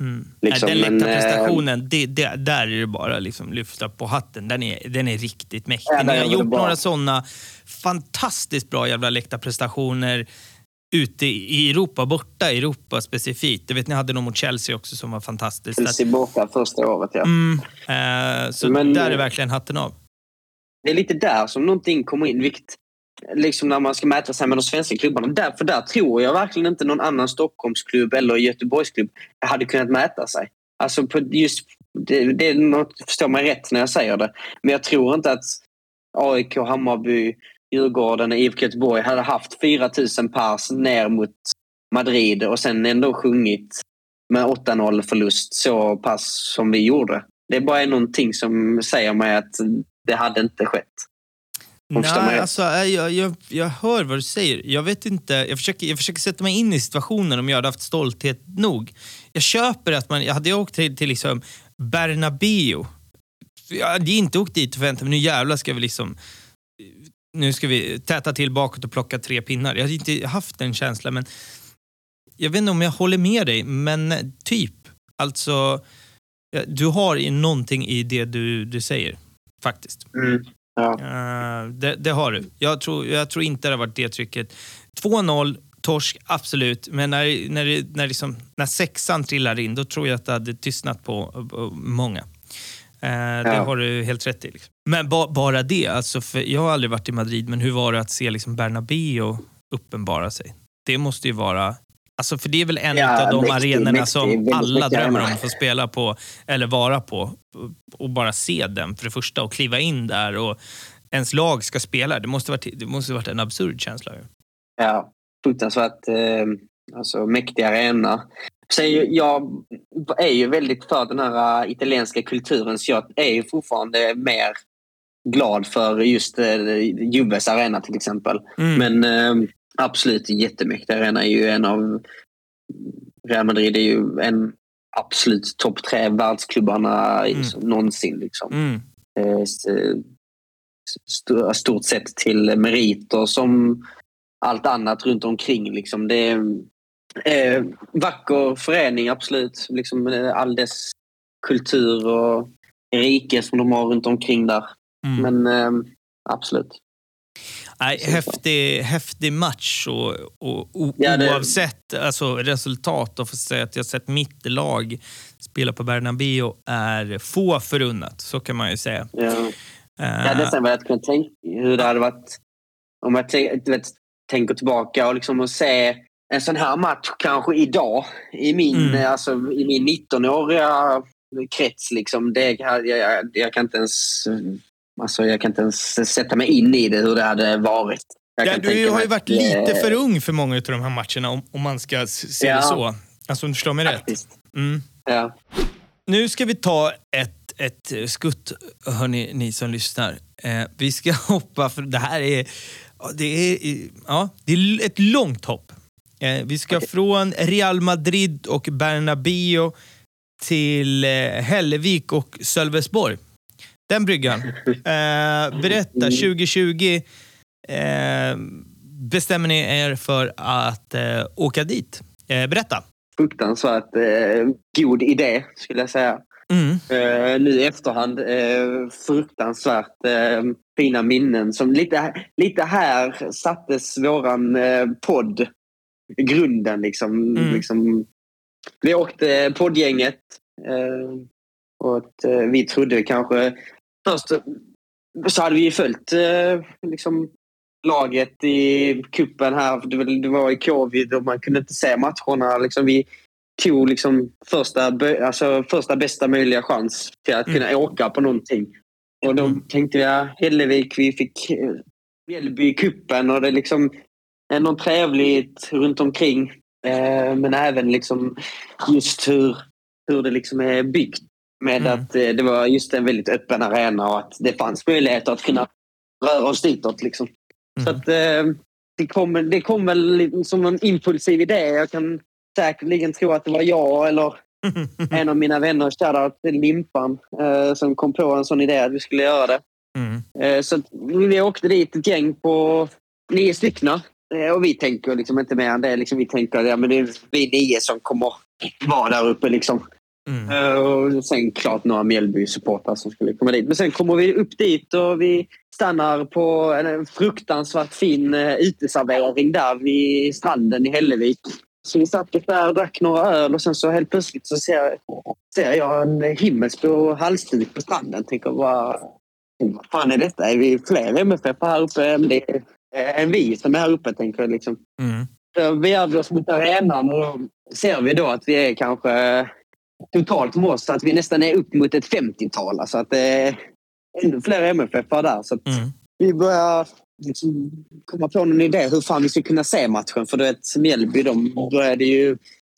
Mm. Liksom, den lätta prestationen, äh, det, det, där är det bara liksom lyfta på hatten. Den är, den är riktigt mäktig. Ni har gjort några sådana fantastiskt bra jävla läkta prestationer ute i Europa, borta i Europa specifikt. Jag vet ni hade någon mot Chelsea också som var fantastiskt. Chelsea borta första året, ja. Mm, eh, så men, där är verkligen hatten av. Det är lite där som någonting kommer in, vilket liksom när man ska mäta sig med de svenska klubbarna. Därför där tror jag verkligen inte någon annan Stockholmsklubb eller Göteborgsklubb hade kunnat mäta sig. Alltså på just, det, det är något, förstår man rätt när jag säger det. Men jag tror inte att A I K, Hammarby, Djurgården och I F K Göteborg hade haft fyra tusen pers ner mot Madrid och sen ändå sjungit med åtta noll förlust så pass som vi gjorde. Det är bara någonting som säger mig att det hade inte skett. Nej, alltså, jag, jag, jag hör vad du säger. Jag vet inte, jag försöker, jag försöker sätta mig in i situationen om jag hade haft stolthet nog. Jag köper att man, jag hade åkt till, till liksom Bernabéu. Jag hade inte åkt dit och väntat, men nu jävlar ska vi liksom... Nu ska vi täta till bakåt och plocka tre pinnar. Jag har inte haft den känslan, men jag vet inte om jag håller med dig, men typ. Alltså, du har någonting i det du, du säger, faktiskt. Mm, ja. uh, det, det har du. Jag tror, jag tror inte det har varit det trycket. två noll, torsk, absolut. Men när, när, när, liksom, när sexan trillar in, då tror jag att det hade tystnat på, på många. Uh, ja. Det har du helt rätt i, liksom. Men ba- bara det, alltså, för jag har aldrig varit i Madrid, men hur var det att se liksom Bernabéu uppenbara sig? Det måste ju vara, alltså, för det är väl en ja, av de mäktig, arenorna mäktig, som alla drömmer om att få spela på eller vara på, och bara se den för det första och kliva in där och ens lag ska spela. Det måste varit, det måste varit en absurd känsla. Ju. Ja, fruktansvärt eh, alltså, mäktig arena. Så jag är ju väldigt för den här italienska kulturen, så jag är ju fortfarande mer glad för just Juves arena till exempel. Mm. Men eh, absolut jättemäktig arena är ju en av... Real Madrid är ju en absolut topp tre världsklubbarna mm. någonsin. Liksom. Mm. Eh, st- stort sett till meriter som allt annat runt omkring. Liksom. Det är eh, vacker förening, absolut. Liksom, all dess kultur och rike som de har runt omkring där. Mm. Men eh, absolut. Nej, häftig, häftig match och, och, och ja, det... oavsett alltså, resultat och för att säga att jag sett mitt lag spela på Bernabéu är få förunnat, så kan man ju säga. Ja, uh... ja det är vad jag kunde tänka hur det hade varit om jag t- vet, tänker tillbaka och liksom att se en sån här match kanske idag i min, mm. alltså, i min nittonåriga krets liksom, det, jag, jag, jag kan inte ens Alltså, jag kan inte ens sätta mig in i det hur det hade varit. Ja, du har ju varit att, lite för ung för många av de här matcherna om, om man ska se ja, det så. Alltså om du förstår mig faktiskt. Rätt. Mm. Ja. Nu ska vi ta ett, ett skutt, hörni, ni som lyssnar. Eh, vi ska hoppa, för det här är, det är, ja, det är ett långt hopp. Eh, vi ska okay. från Real Madrid och Bernabéu till eh, Hällevik och Sölvesborg. Den bryggan. Eh, berätta, tjugo tjugo eh, bestämmer ni er för att eh, åka dit. Eh, berätta. Fruktansvärt eh, god idé, skulle jag säga. Mm. Eh, nu i efterhand, eh, fruktansvärt eh, fina minnen. Som lite, lite här sattes våran eh, podd grunden. Liksom, mm. liksom. Vi åkte poddgänget. Eh, Och att, eh, vi trodde kanske... Först så hade vi ju följt eh, liksom, laget i kuppen här. Det, det var i covid och man kunde inte se matcherna. Liksom, vi tog liksom, första, alltså, första bästa möjliga chans till att kunna mm. åka på någonting. Och då mm. tänkte vi att Hällevik, vi fick Mjällby i kuppen. Och det är liksom ändå trevligt runt omkring. Eh, men även liksom, just hur, hur det liksom är byggt. Med mm. att det var just en väldigt öppen arena och att det fanns möjlighet att kunna röra oss ditåt. Liksom. Mm. Så att, eh, det, kom, det kom väl som en impulsiv idé. Jag kan säkerligen tro att det var jag eller en av mina vänner kära till Limpan eh, som kom på en sån idé att vi skulle göra det. Mm. Eh, så att, vi åkte dit ett gäng på nio stycken. Eh, och vi tänker liksom inte mer än det. Liksom, vi tänker att ja, men det är vi nio som kommer vara där uppe liksom. Mm. Uh, och sen klart några Mjällby-supportrar som skulle komma dit. Men sen kommer vi upp dit och vi stannar på en fruktansvärt fin uh, uteservering där vid stranden i Hällevik. Så vi satt där och drack några öl och sen så helt plötsligt så ser jag, ser jag en himmelsblå halsduk på stranden. Tänker bara, vad fan är detta? Är vi fler M F F här uppe? Det är en vi som är här uppe, tänker jag liksom. Mm. Så vi är oss mot arenan och ser vi då att vi är kanske totalt med oss, så att vi nästan är upp mot ett femtiotal. Alltså att det är ännu fler M F F där. Så att mm. vi börjar liksom komma på någon idé hur fan vi ska kunna se matchen. För du vet, Mjällby, de började ju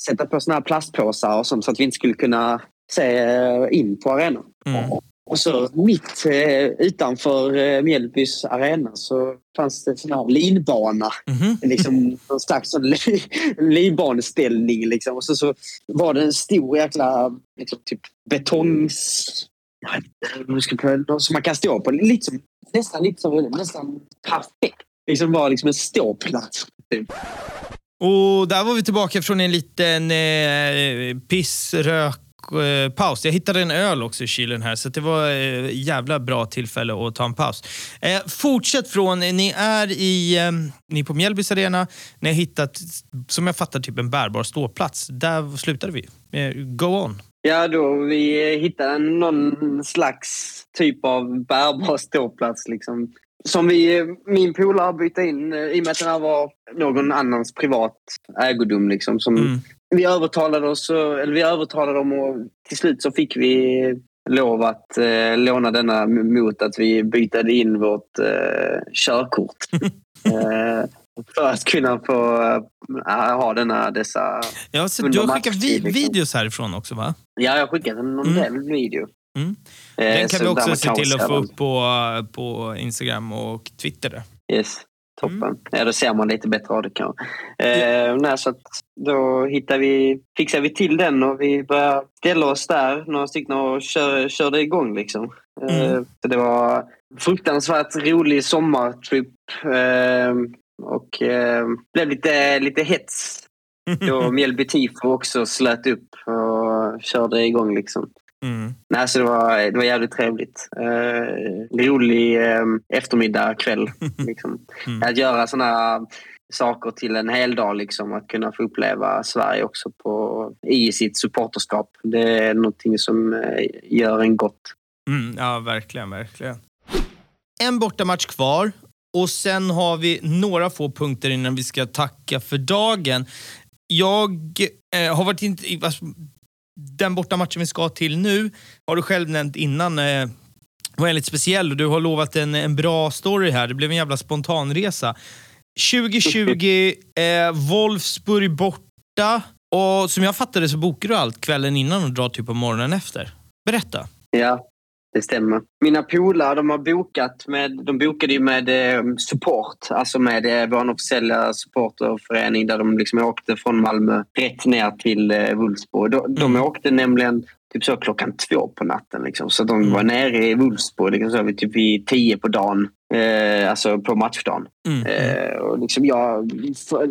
sätta på såna här plastpåsar och sånt, så att vi inte skulle kunna se in på arenan. Mm. Och så mitt utanför Mjällbys arena så fanns det en sån här linbana. Mm-hmm. Liksom, en slags linbaneställning. Liksom. Och så, så var det en stor jäkla liksom, typ betongs... som man kan stå på. Lite som, nästan lite som, nästan perfekt. Liksom var liksom en ståplats. Typ. Och där var vi tillbaka från en liten eh, pissrök. Paus. Jag hittade en öl också i kylen här, så det var jävla bra tillfälle att ta en paus. Eh, fortsätt från, ni är i eh, ni är på Mjällbys arena, ni har hittat, som jag fattar, typ en bärbar ståplats. Där slutade vi. Eh, go on. Ja, då vi hittade någon slags typ av bärbar ståplats liksom. Som vi, min polare bytte in i och med att den var någon annans privat ägodom liksom, som mm. vi övertalade oss, eller vi övertalade dem, och till slut så fick vi lov att eh, låna denna mot att vi bytade in vårt eh, körkort eh, för att kunna få äh, ha denna, dessa. Ja, så du har skickat vi- liksom. videos härifrån också, va? Ja, jag har skickat en mm. del video. Mm. Den kan eh, vi också se till att få upp på, på Instagram och Twitter där. Yes, toppen. Mm. Ja, då ser man lite bättre av det kan. Eh, ja. Nej, så att då hittar vi, fixar vi till den och vi börjar ställa oss där några stycken och kör, körde igång liksom. Eh, mm. Det var fruktansvärt rolig sommartrip eh, och eh, blev lite, lite hets. Då Mjällby Tifo också slöt upp och körde igång liksom. Mm. Nej, så det var, det var jävligt trevligt. Eh, rolig eh, eftermiddag, kväll. Liksom. Mm. Att göra sådana saker till en hel dag. Liksom, att kunna få uppleva Sverige också på, i sitt supporterskap. Det är någonting som eh, gör en gott. Mm, ja, verkligen, verkligen. En bortamatch kvar. Och sen har vi några få punkter innan vi ska tacka för dagen. Jag eh, har varit... inte. Den borta matchen vi ska till nu har du själv nämnt innan eh, var väldigt speciell, och du har lovat en, en bra story här. Det blev en jävla spontanresa. tjugo tjugo eh, Wolfsburg borta, och som jag fattade så bokade du allt kvällen innan och drar typ på morgonen efter. Berätta. Ja, det stämmer. Mina polare, de har bokat med, de bokade ju med eh, support, alltså med eh, vår officiella supporterförening där de liksom åkte från Malmö rätt ner till eh, Wolfsburg. De, de mm. åkte nämligen typ så klockan två på natten liksom, så de mm. var nere i Wolfsburg liksom, så vi typ vid tio på dagen, eh, alltså på matchdagen. Mm. Eh, och liksom jag för,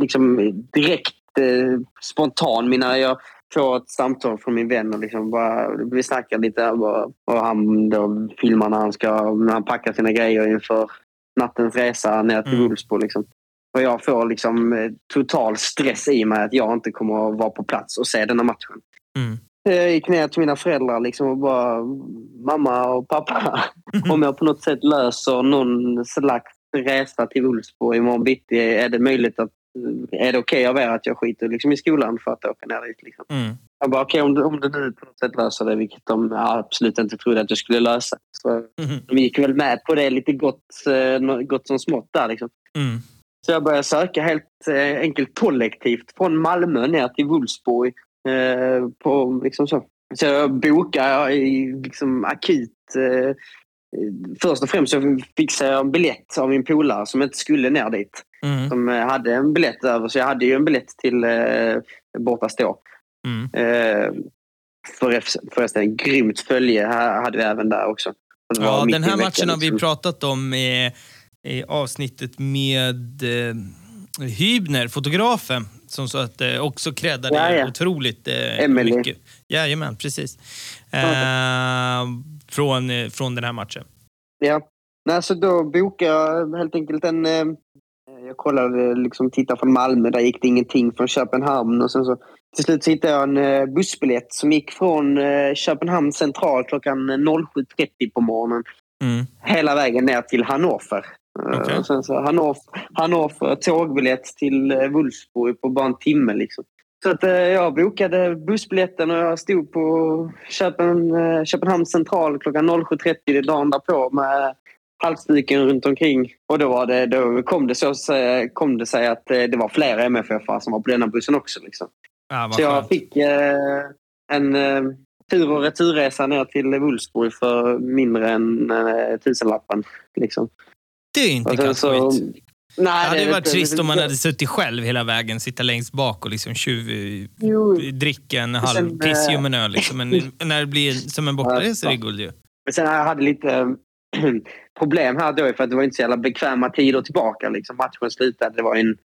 liksom direkt eh, spontan mina jag får ett samtal från min vän och liksom bara, vi snackar lite och, och han då filmar när han ska, när han packar sina grejer inför nattens resa ner till mm. Wolfsburg liksom. Och jag får liksom total stress i mig att jag inte kommer att vara på plats och se den här matchen. Mm. Jag gick ner till mina föräldrar liksom och bara, mamma och pappa, mm. om jag på något sätt löser någon slags resa till Wolfsburg imorgon bitti, är det möjligt att, är det okej okay av er att jag skiter liksom i skolan för att åka ner dit liksom. Mm. Jag bara, okej, okay, om, om det nu på något sätt löser det, vilket de absolut inte trodde att jag skulle lösa. Så mm. de gick väl med på det lite gott, gott som smått där liksom. Mm. Så jag började söka helt enkelt kollektivt från Malmö ner till Wolfsburg. Eh, på, liksom så. så jag bokade liksom akut. Eh, Först och främst så fixade jag en biljett av min polare som inte skulle ner dit. Mm. Som hade en biljett över, så jag hade ju en biljett till eh, borta stå. Mm. Eh, för, förresten, en grymt följe här hade vi även där också. Ja, den här matchen liksom. Har vi pratat om i, i avsnittet med eh, Hybner, fotografen. som så att eh, också kräddade ja, ja. otroligt eh, Emily. mycket. Jajamän, precis. Eh, från, eh, från den här matchen. Ja, alltså då bokade jag helt enkelt en... Eh, jag kollade, liksom tittade från Malmö, där gick det ingenting från Köpenhamn. Och sen så till slut så hittade jag en eh, bussbiljett som gick från eh, Köpenhamn central klockan sju trettio på morgonen. Mm. Hela vägen ner till Hannover. Okay. Och sen så Hannover, Hannover tågbiljett till Wolfsburg på bara en timme liksom. Så att eh, jag bokade bussbiljetten och jag stod på Köpen, eh, Köpenhamn central klockan sju trettio dagen därpå med halvstycken runt omkring. Och då, var det, då kom det så kom det sig att eh, det var flera M F F-are som var på denna bussen också liksom. Ah, så jag fick eh, en eh, tur- och returresa ner till Wolfsburg för mindre än eh, tusenlappen liksom. Det är inte kanske så... Det hade det, varit det, trist det, det, om man hade suttit själv hela vägen, sitta längst bak och liksom tjuv, jo, dricka en halv pissjum med öl. Liksom. Men när det blir som en bortresa, det är guld ju. Men sen jag hade lite problem här då, för att det var inte så jävla bekväma tider tillbaka. Liksom. Matchen slutade, det var en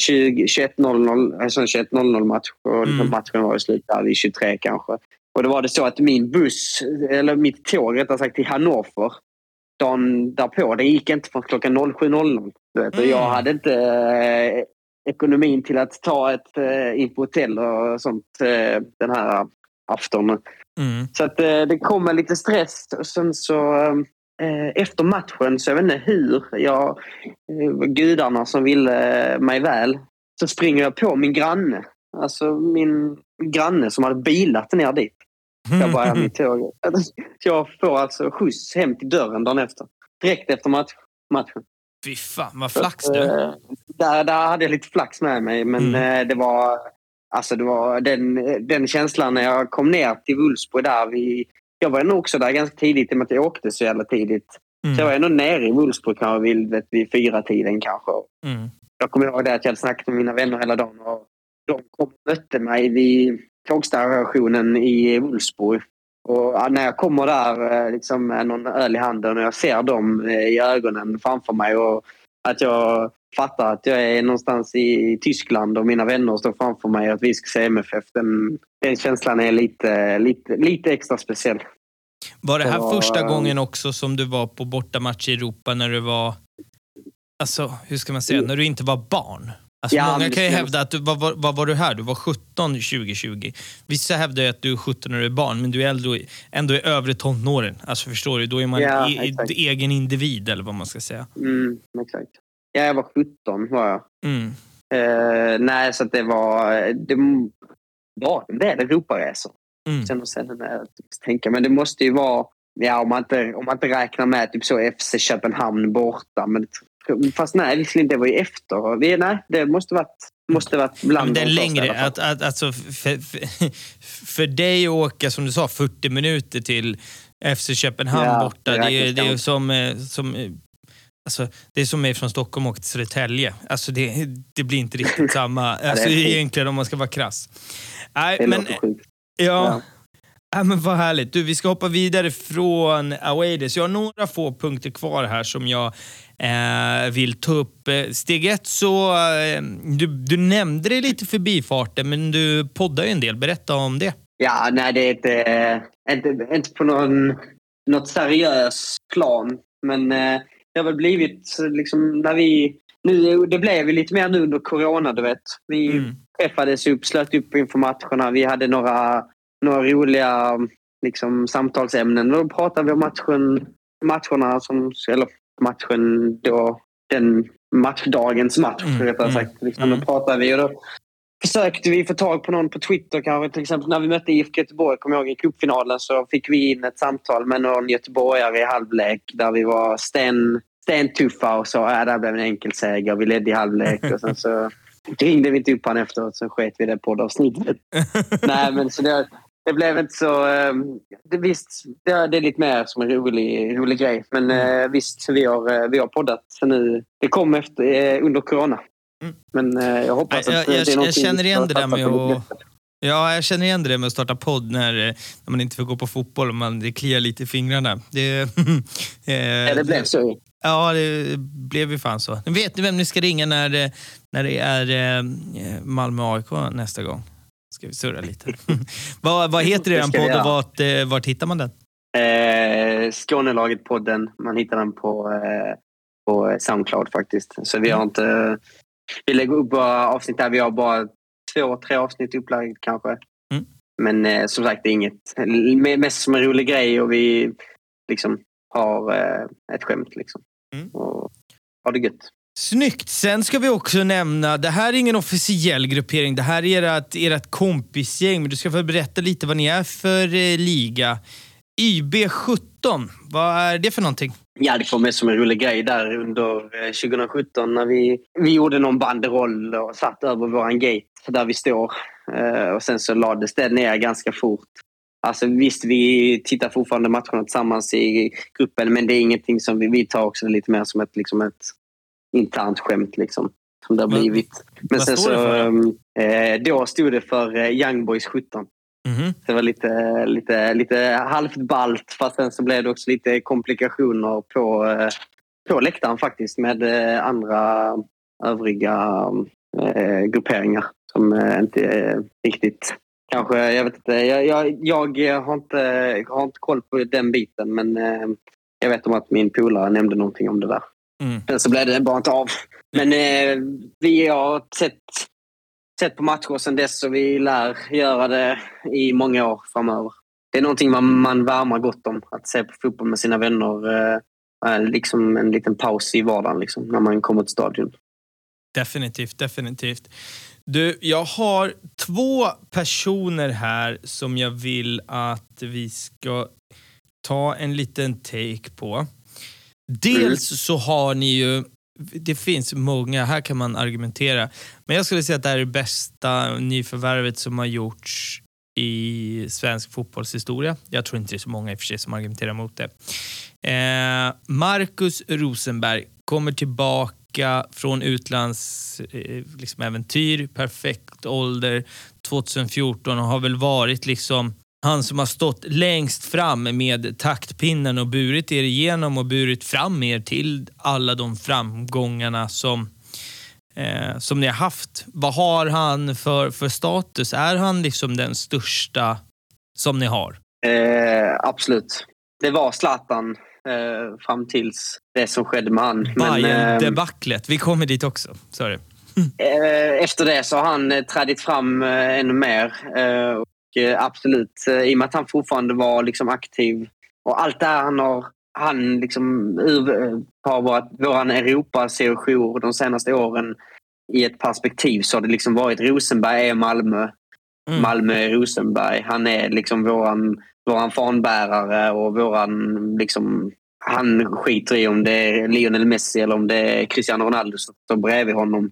tjugo, tjugoett noll noll, alltså en tjugoett noll noll match och mm. matchen var ju slutad i tjugotre kanske. Och då var det så att min buss, eller mitt tåg rättare sagt till Hannover, dagen därpå, det gick inte från klockan sju noll noll. Mm. Och jag hade inte eh, ekonomin till att ta ett eh, in på hotell och sånt eh, den här aftonen. Mm. Så att eh, det kom en lite stress. Och sen så eh, efter matchen, så jag vet inte hur, jag, eh, gudarna som ville eh, mig väl, så springer jag på min granne. Alltså min granne som hade bilat ner dit. Jag bara, mitt tåg. Jag får alltså skjuts hem till dörren dagen efter. Direkt efter match, matchen. Fy fan, vad flax du. Äh, där, där hade jag lite flax med mig. Men mm. äh, det var, alltså det var den, den känslan när jag kom ner till Wolfsburg där. Vi, jag var nog också där ganska tidigt i och med att jag åkte så jävla tidigt. Mm. Så jag var ändå nere i Wolfsburg kanske vid, vid fyra tiden kanske. Mm. Jag kommer ihåg det att jag hade snackat med mina vänner hela dagen. Och de kom och mötte mig vid tågstationen i Wolfsburg. Och när jag kommer där liksom, med någon öl i handen och jag ser dem i ögonen framför mig och att jag fattar att jag är någonstans i Tyskland och mina vänner står framför mig och att vi ska se M F F. Den, den känslan är lite, lite, lite extra speciell. Var det här så, första gången också som du var på bortamatch i Europa när du var, alltså hur ska man säga, när du inte var barn? Alltså ja, många kan ju hävda att, du, vad, vad, vad var du här? Du var sjutton tjugo tjugo. Vissa hävdar ju att du är sjutton när du är barn, men du är äldre, ändå i övre tonåren. Alltså förstår du, då är man ja, e- egen individ eller vad man ska säga. Mm, exakt. Ja, jag var sjutton var jag. Mm. Uh, nej, så att det var... Det, ja, det är det Europaresor. Mm. Sen och sen när jag tänker, men det måste ju vara... Ja, om man inte, om man inte räknar med typ så F C Köpenhamn borta, men... Fast nej, visserligen det var ju efter. Nej, det måste varit, måste varit bland ja, de första längre, i alla fall. Att, att, alltså, för, för, för dig att åka, som du sa, fyrtio minuter till F C Köpenhamn ja, borta. Det, det, är, det är som, som alltså, det är som mig från Stockholm och till Södertälje. Alltså det, det blir inte riktigt samma. Alltså, egentligen om man ska vara krass. Nej, men ja, ja. Ja, men vad härligt. Du, vi ska hoppa vidare från Awaydes. Jag har några få punkter kvar här som jag eh, vill ta upp. Steg ett så, eh, du, du nämnde det lite förbifarten, men du poddar ju en del. Berätta om det. Ja, nej det är inte, inte, inte på någon, något seriös plan. Men eh, det har väl blivit liksom när vi... Nu, det blev vi lite mer nu under corona, du vet. Vi mm. träffades upp, slöt upp inför matcherna. Vi hade några... några roliga liksom, samtalsämnen. Då pratade vi om matchen, matcherna som, eller matchen då, den matchdagens match mm, rättare sagt. Liksom, mm. Då pratade vi och då försökte vi få tag på någon på Twitter kanske. Till exempel när vi mötte I F K Göteborg, kom jag ihåg, i cupfinalen så fick vi in ett samtal med någon göteborgare i halvlek där vi var sten, stentuffa och sa äh, där blev en enkel seger. Vi ledde i halvlek och sen så ringde vi inte upp han efteråt, så sket vi det på det avsnittet. Nej, men så det, det blev inte så... Det, visst, det, det är lite mer som en rolig, rolig grej. Men mm. visst, vi har, vi har poddat nu. Det kom efter, under corona. Mm. Men jag hoppas att jag, det jag, är någonting... Jag känner igen det där med att... Ja, jag känner igen det med att starta podd när, när man inte får gå på fotboll och man, det kliar lite i fingrarna. Det, eh, ja, det blev så. Ja, det blev ju fan så. Vet ni vem ni ska ringa när det, när det är Malmö A I K nästa gång? Ska vi surra lite. vad, vad heter den podden och vart, vart hittar man den? Eh, Skånelaget-podden. Man hittar den på, eh, på Soundcloud faktiskt. Så vi har inte... Vi lägger upp bara avsnitt här. Vi har bara två, tre avsnitt upplagt kanske. Mm. Men eh, som sagt, det är inget... Mest som en rolig grej och vi liksom... har eh, ett skämt liksom. Mm. Och har det gött. Snyggt. Sen ska vi också nämna, det här är ingen officiell gruppering. Det här är ert, ert kompisgäng. Men du ska få berätta lite vad ni är för eh, liga. I B sjutton. Vad är det för någonting? Ja, det kom med som en rolig grej där under eh, tjugosjutton när vi, vi gjorde någon banderoll och satt över våran gate där vi står. Eh, och sen så lades det ner ganska fort. Alltså visst, vi tittar fortfarande matcherna tillsammans i gruppen, men det är ingenting som vi, vi tar också lite mer som ett, liksom ett internt skämt liksom, som det har blivit. Men sen så, eh, då stod det för Young Boys sjutton. Mm-hmm. Det var lite, lite, lite halvt ballt, fast sen så blev det också lite komplikationer på, eh, på läktaren faktiskt med eh, andra övriga eh, grupperingar som eh, inte eh, riktigt... Kanske, jag vet inte. Jag, jag, jag, har inte, jag har inte koll på den biten, men eh, jag vet om att min polare nämnde någonting om det där. Mm. Men så blev det bara inte av. Men eh, vi har sett, sett på matcher sedan dess, så vi lär göra det i många år framöver. Det är någonting man, man värmar gott om, att se på fotboll med sina vänner. Eh, liksom en liten paus i vardagen liksom, när man kommer till stadion. Definitivt, definitivt. Du, jag har två personer här som jag vill att vi ska ta en liten take på. Dels så har ni ju, det finns många, här kan man argumentera. Men jag skulle säga att det här är det bästa nyförvärvet som har gjorts i svensk fotbollshistoria. Jag tror inte det är så många i och för sig som argumenterar mot det. Eh, Marcus Rosenberg kommer tillbaka från utlands liksom, äventyr, perfekt ålder tjugofjorton och har väl varit liksom han som har stått längst fram med taktpinnen och burit er igenom och burit fram er till alla de framgångarna som, eh, som ni har haft. Vad har han för, för status? Är han liksom den största som ni har? Eh, absolut. Det var Zlatan. Eh, fram tills det som skedde med han. Bayern-debaclet, eh, vi kommer dit också. Sorry. eh, efter det så har han eh, trädit fram eh, ännu mer. Eh, och, eh, absolut, eh, i och med att han fortfarande var liksom, aktiv. Och allt det här han har, han liksom, uh, har varit vår Europa-sejour de senaste åren i ett perspektiv så har det liksom varit Rosenberg är Malmö. Mm. Malmö är Rosenberg. Han är liksom våran... våran fanbärare och våran liksom, han skiter i om det är Lionel Messi eller om det är Cristiano Ronaldo som står bredvid honom.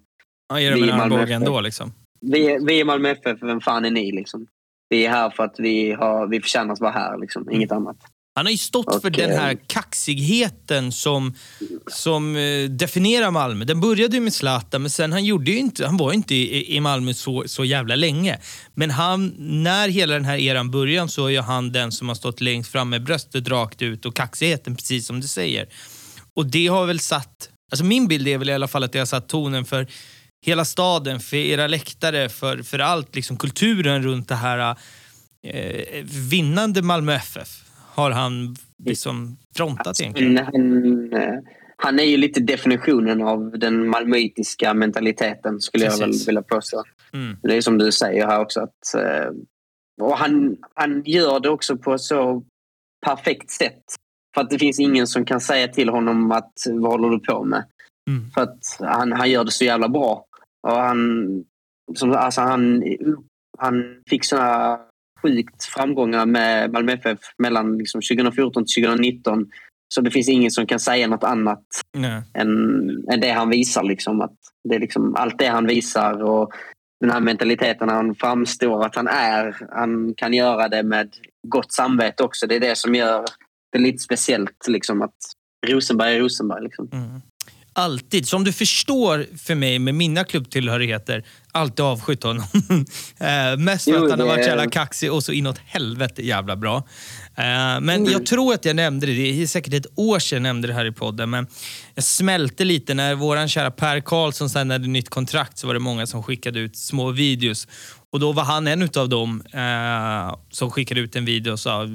Ja, ger vi, Malmö då, liksom. vi, vi är Malmö F F, vem fan är ni liksom? Vi är här för att vi, har, vi förtjänar att vara här liksom, inget annat. Han har ju stått och, för den här kaxigheten som, som definierar Malmö. Den började ju med Zlatan, men sen han gjorde ju inte, han var ju inte i, i Malmö så, så jävla länge. Men han, när hela den här eran början så är ju han den som har stått längst fram med bröstet rakt ut och kaxigheten, precis som du säger. Och det har väl satt, alltså min bild är väl i alla fall att det har satt tonen för hela staden, för era läktare, för, för allt liksom kulturen runt det här eh, vinnande Malmö F F. Har han liksom frontat alltså, egentligen? Han, han är ju lite definitionen av den malmöitiska mentaliteten skulle Precis. jag väl vilja påstå. Mm. Det är som du säger här också. Att, och han, han gör det också på så perfekt sätt. För att det finns ingen som kan säga till honom att vad håller du på med? Mm. För att han, han gör det så jävla bra. Och han, som, alltså han, han fick såna... sjukt framgångar med Malmö F F mellan liksom tjugofjorton till tjugonitton. Så det finns ingen som kan säga något annat än, än det han visar. Liksom. Att det är liksom allt det han visar och den här mentaliteten han framstår att han är. Han kan göra det med gott samvete också. Det är det som gör det lite speciellt. Liksom. Att Rosenberg är Rosenberg. Liksom. Mm. alltid, som du förstår för mig med mina klubbtillhörigheter, alltid avskytt honom. eh, mest för jo, att han har varit så jävla kaxig och så inåt helvete jävla bra. Eh, men mm. jag tror att jag nämnde det, det är säkert ett år sedan jag nämnde det här i podden, men jag smälte lite när våran kära Per Karlsson sen hade nytt kontrakt, så var det många som skickade ut små videos. Och då var han en av dem eh, som skickade ut en video och sa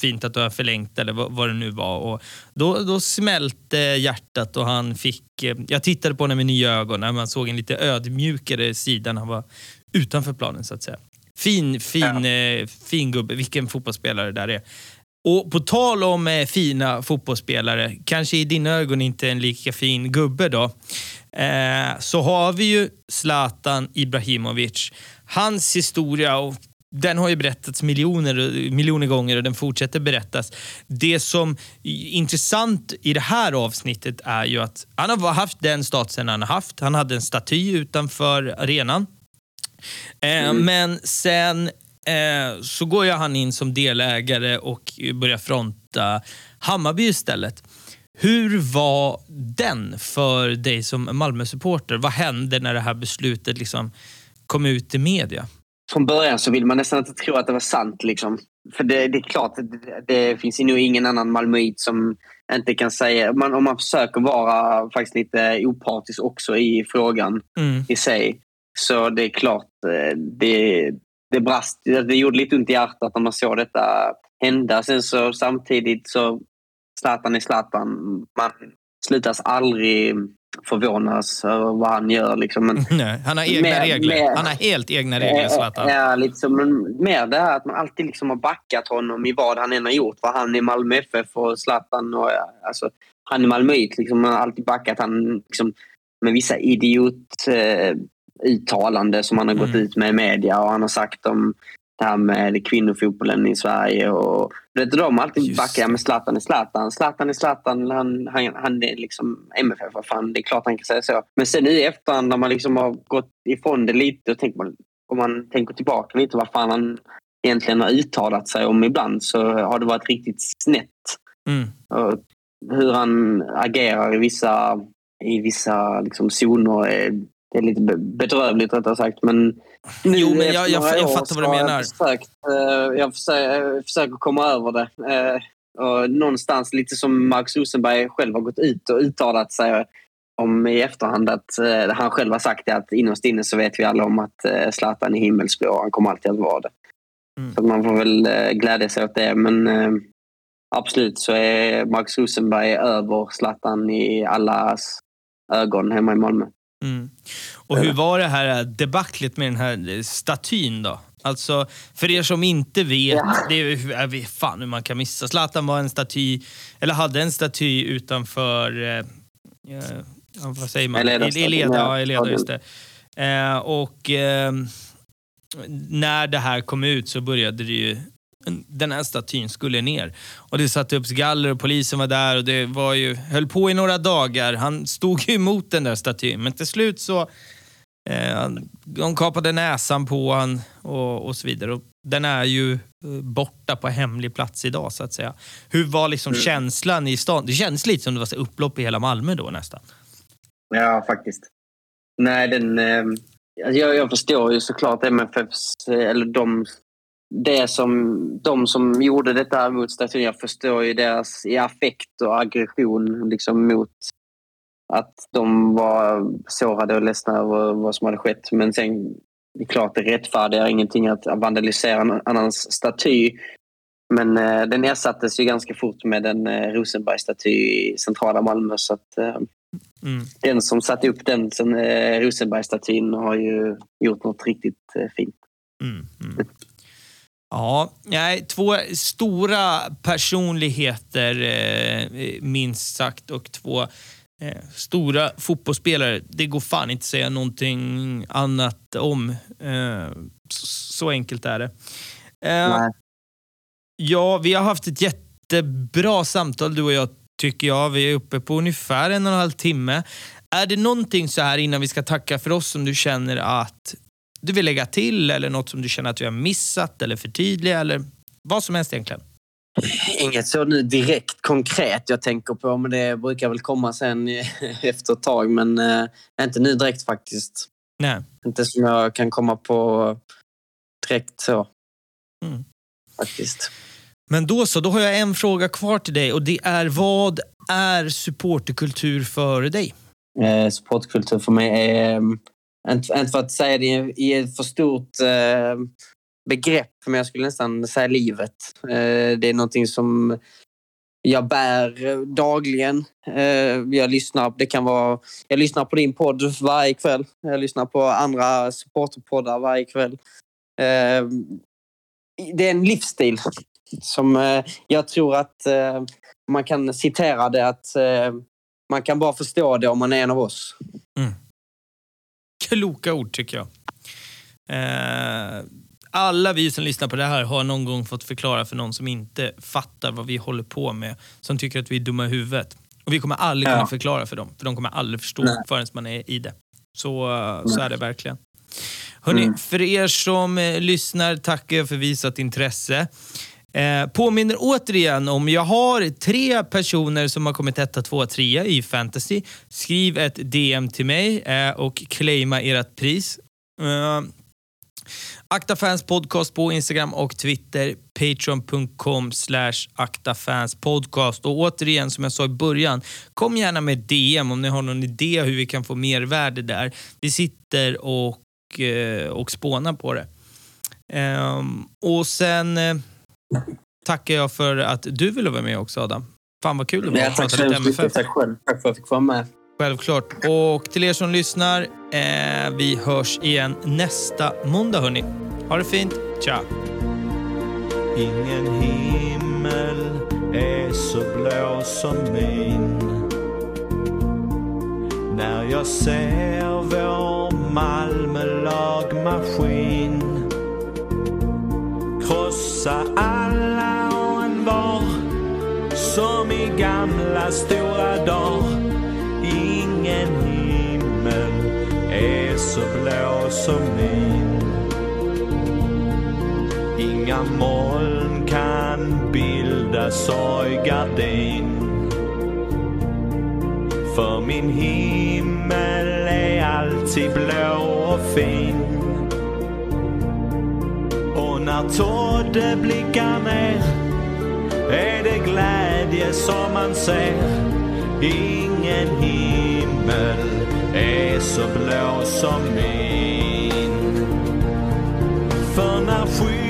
fint att du har förlängt eller vad, vad det nu var. Och då, då smälte hjärtat och han fick... Jag tittade på honom med nya ögon när man såg en lite ödmjukare sidan. Han var utanför planen så att säga. Fin, fin, ja. eh, fin gubbe. Vilken fotbollsspelare det där är. Och på tal om eh, fina fotbollsspelare, kanske i dina ögon inte en lika fin gubbe då. Eh, så har vi ju Zlatan Ibrahimović. Hans historia, och den har ju berättats miljoner, miljoner gånger och den fortsätter berättas. Det som är intressant i det här avsnittet är ju att han har haft den statusen han har haft. Han hade en staty utanför arenan. Mm. Eh, men sen eh, så går ju han in som delägare och börjar fronta Hammarby istället. Hur var den för dig som Malmö-supporter? Vad hände när det här beslutet liksom kom ut i media? Från början så vill man nästan inte tro att det var sant. Liksom. För det, det är klart, det, det finns ju nog ingen annan malmöit som inte kan säga... Man, om man försöker vara faktiskt lite opartisk också i frågan mm. i sig. Så det är klart, det, det brast. Det gjorde lite ont i hjärtat när man såg detta hända. Sen så samtidigt så... Zlatan är Zlatan. Man slutas aldrig förvånas över vad han gör. Liksom. Men nej, han har egna med, regler. Med, han har helt egna regler, Zlatan. Ja, liksom, men med det här att man alltid liksom har backat honom i vad han än har gjort. För han är Malmö F F och Zlatan. Och, alltså, han är Malmöit. Liksom, man har alltid backat han liksom, med vissa idiotuttalanden eh, som han har gått mm. ut med i media. Och han har sagt om... det här med kvinnofotbollen i Sverige och vet du, de alltid backar med Zlatan i Zlatan, Zlatan i Zlatan han, han, han är liksom M F F, vad fan, det är klart han kan säga så. Men sen i efterhand när man liksom har gått ifrån det lite och tänker man, om man tänker tillbaka lite vad fan han egentligen har uttalat sig om ibland, så har det varit riktigt snett mm. hur han agerar i vissa i vissa liksom zoner är, det är lite bedrövligt rättare sagt, men jo, men jag, jag, jag, jag fattar vad du menar. Jag, försökt, jag, försöker, jag försöker komma över det. Och någonstans lite som Marcus Rosenberg själv har gått ut och uttalat sig om i efterhand, att han själv har sagt det, att innerst inne så vet vi alla om att Zlatan är himmelsblå, han kommer alltid att vara det. Mm. Så man får väl glädja sig åt det, men absolut så är Marcus Rosenberg över Zlatan i allas ögon hemma i Malmö. Mm. Och hur var det här debaclet med den här statyn då? Alltså, för er som inte vet, ja. det är fan hur man kan missa. Zlatan var en staty, eller hade en staty utanför eh, vad säger man? Eleda, Eleda, ja, Eleda just det. Eh, och eh, när det här kom ut så började det ju, den här statyn skulle ner. Och det satte upp galler och polisen var där och det var ju, höll på i några dagar. Han stod ju emot den där statyn. Men till slut så eh, de kapade näsan på han och, och så vidare. Och den är ju borta på hemlig plats idag så att säga. Hur var liksom mm. känslan i stan? Det känns lite som det var så upplopp i hela Malmö då nästan. Ja, faktiskt. Nej, den... Eh, jag, jag förstår ju såklart M F Fs, eller de... Det som de som gjorde detta mot statyn, jag förstår ju deras i affekt och aggression liksom mot att de var sårade och ledsna över vad som hade skett. Men sen, det är klart, det rättfärdigar ingenting att vandalisera en annans staty. Men eh, den ersattes ju ganska fort med en eh, Rosenberg-staty i centrala Malmö. Så att eh, mm. den som satte upp den, sen, eh, Rosenberg-statyn har ju gjort något riktigt eh, fint. Mm, mm. Ja, nej, två stora personligheter eh, minst sagt och två eh, stora fotbollsspelare. Det går fan inte att säga någonting annat om. Eh, så, så enkelt är det. Eh, ja, vi har haft ett jättebra samtal du och jag tycker jag. Vi är uppe på ungefär en och en halv timme. Är det någonting så här innan vi ska tacka för oss som du känner att du vill lägga till eller något som du känner att vi har missat eller förtydliga eller vad som helst egentligen? Inget så nu direkt konkret jag tänker på, men det brukar väl komma sen efter ett tag, men eh, inte nu direkt faktiskt. Nej. Inte som jag kan komma på direkt så. Mm. Faktiskt. Men då så, då har jag en fråga kvar till dig, och det är: vad är supporterkultur för dig? Eh, supporterkultur för mig är, inte, inte för att säga det i ett för stort eh, begrepp, men jag skulle nästan säga livet. Eh, det är någonting som jag bär dagligen. Eh, jag lyssnar, det kan vara, jag lyssnar på din podd varje kväll. Jag lyssnar på andra supporterpoddar varje kväll. Eh, det är en livsstil som eh, jag tror att eh, man kan citera det, att eh, man kan bara förstå det om man är en av oss. Mm. Kloka ord tycker jag. Eh... Alla vi som lyssnar på det här har någon gång fått förklara för någon som inte fattar vad vi håller på med, som tycker att vi är dumma i huvudet. Och vi kommer aldrig kunna ja. förklara för dem, för de kommer aldrig förstå Nej. förrän man är i det. Så, så är det verkligen. Hörrni, mm. för er som eh, lyssnar, tackar jag för visat intresse. Eh, påminner återigen om, jag har tre personer som har kommit etta, två, trea i fantasy. Skriv ett D M till mig eh, och claima ert pris. Eh, Akta Fans podcast på Instagram och Twitter, patreon.com slash Akta Fans podcast. Och återigen, som jag sa i början, kom gärna med D M om ni har någon idé hur vi kan få mer värde där. Vi sitter och, och spånar på det. Och sen tackar jag för att du ville vara med också, Adam. Fan vad kul det var. Ja, tack, tack, tack själv. Tack för att jag fick vara med. Självklart. Och till er som lyssnar, eh, vi hörs igen nästa måndag, hörni. Ha det fint. Tja. Ingen himmel är så blå som min. När jag ser vår Malmö-lagmaskin krossa alla och en var, som i gamla stora dagar. Ingen himmel är så blå som min. Inga moln kan bilda sorggardin. För min himmel är alltid blå och fin. Och när Todde blickar ner är det glädje som man ser. Ingen himmel är så blå som min. För när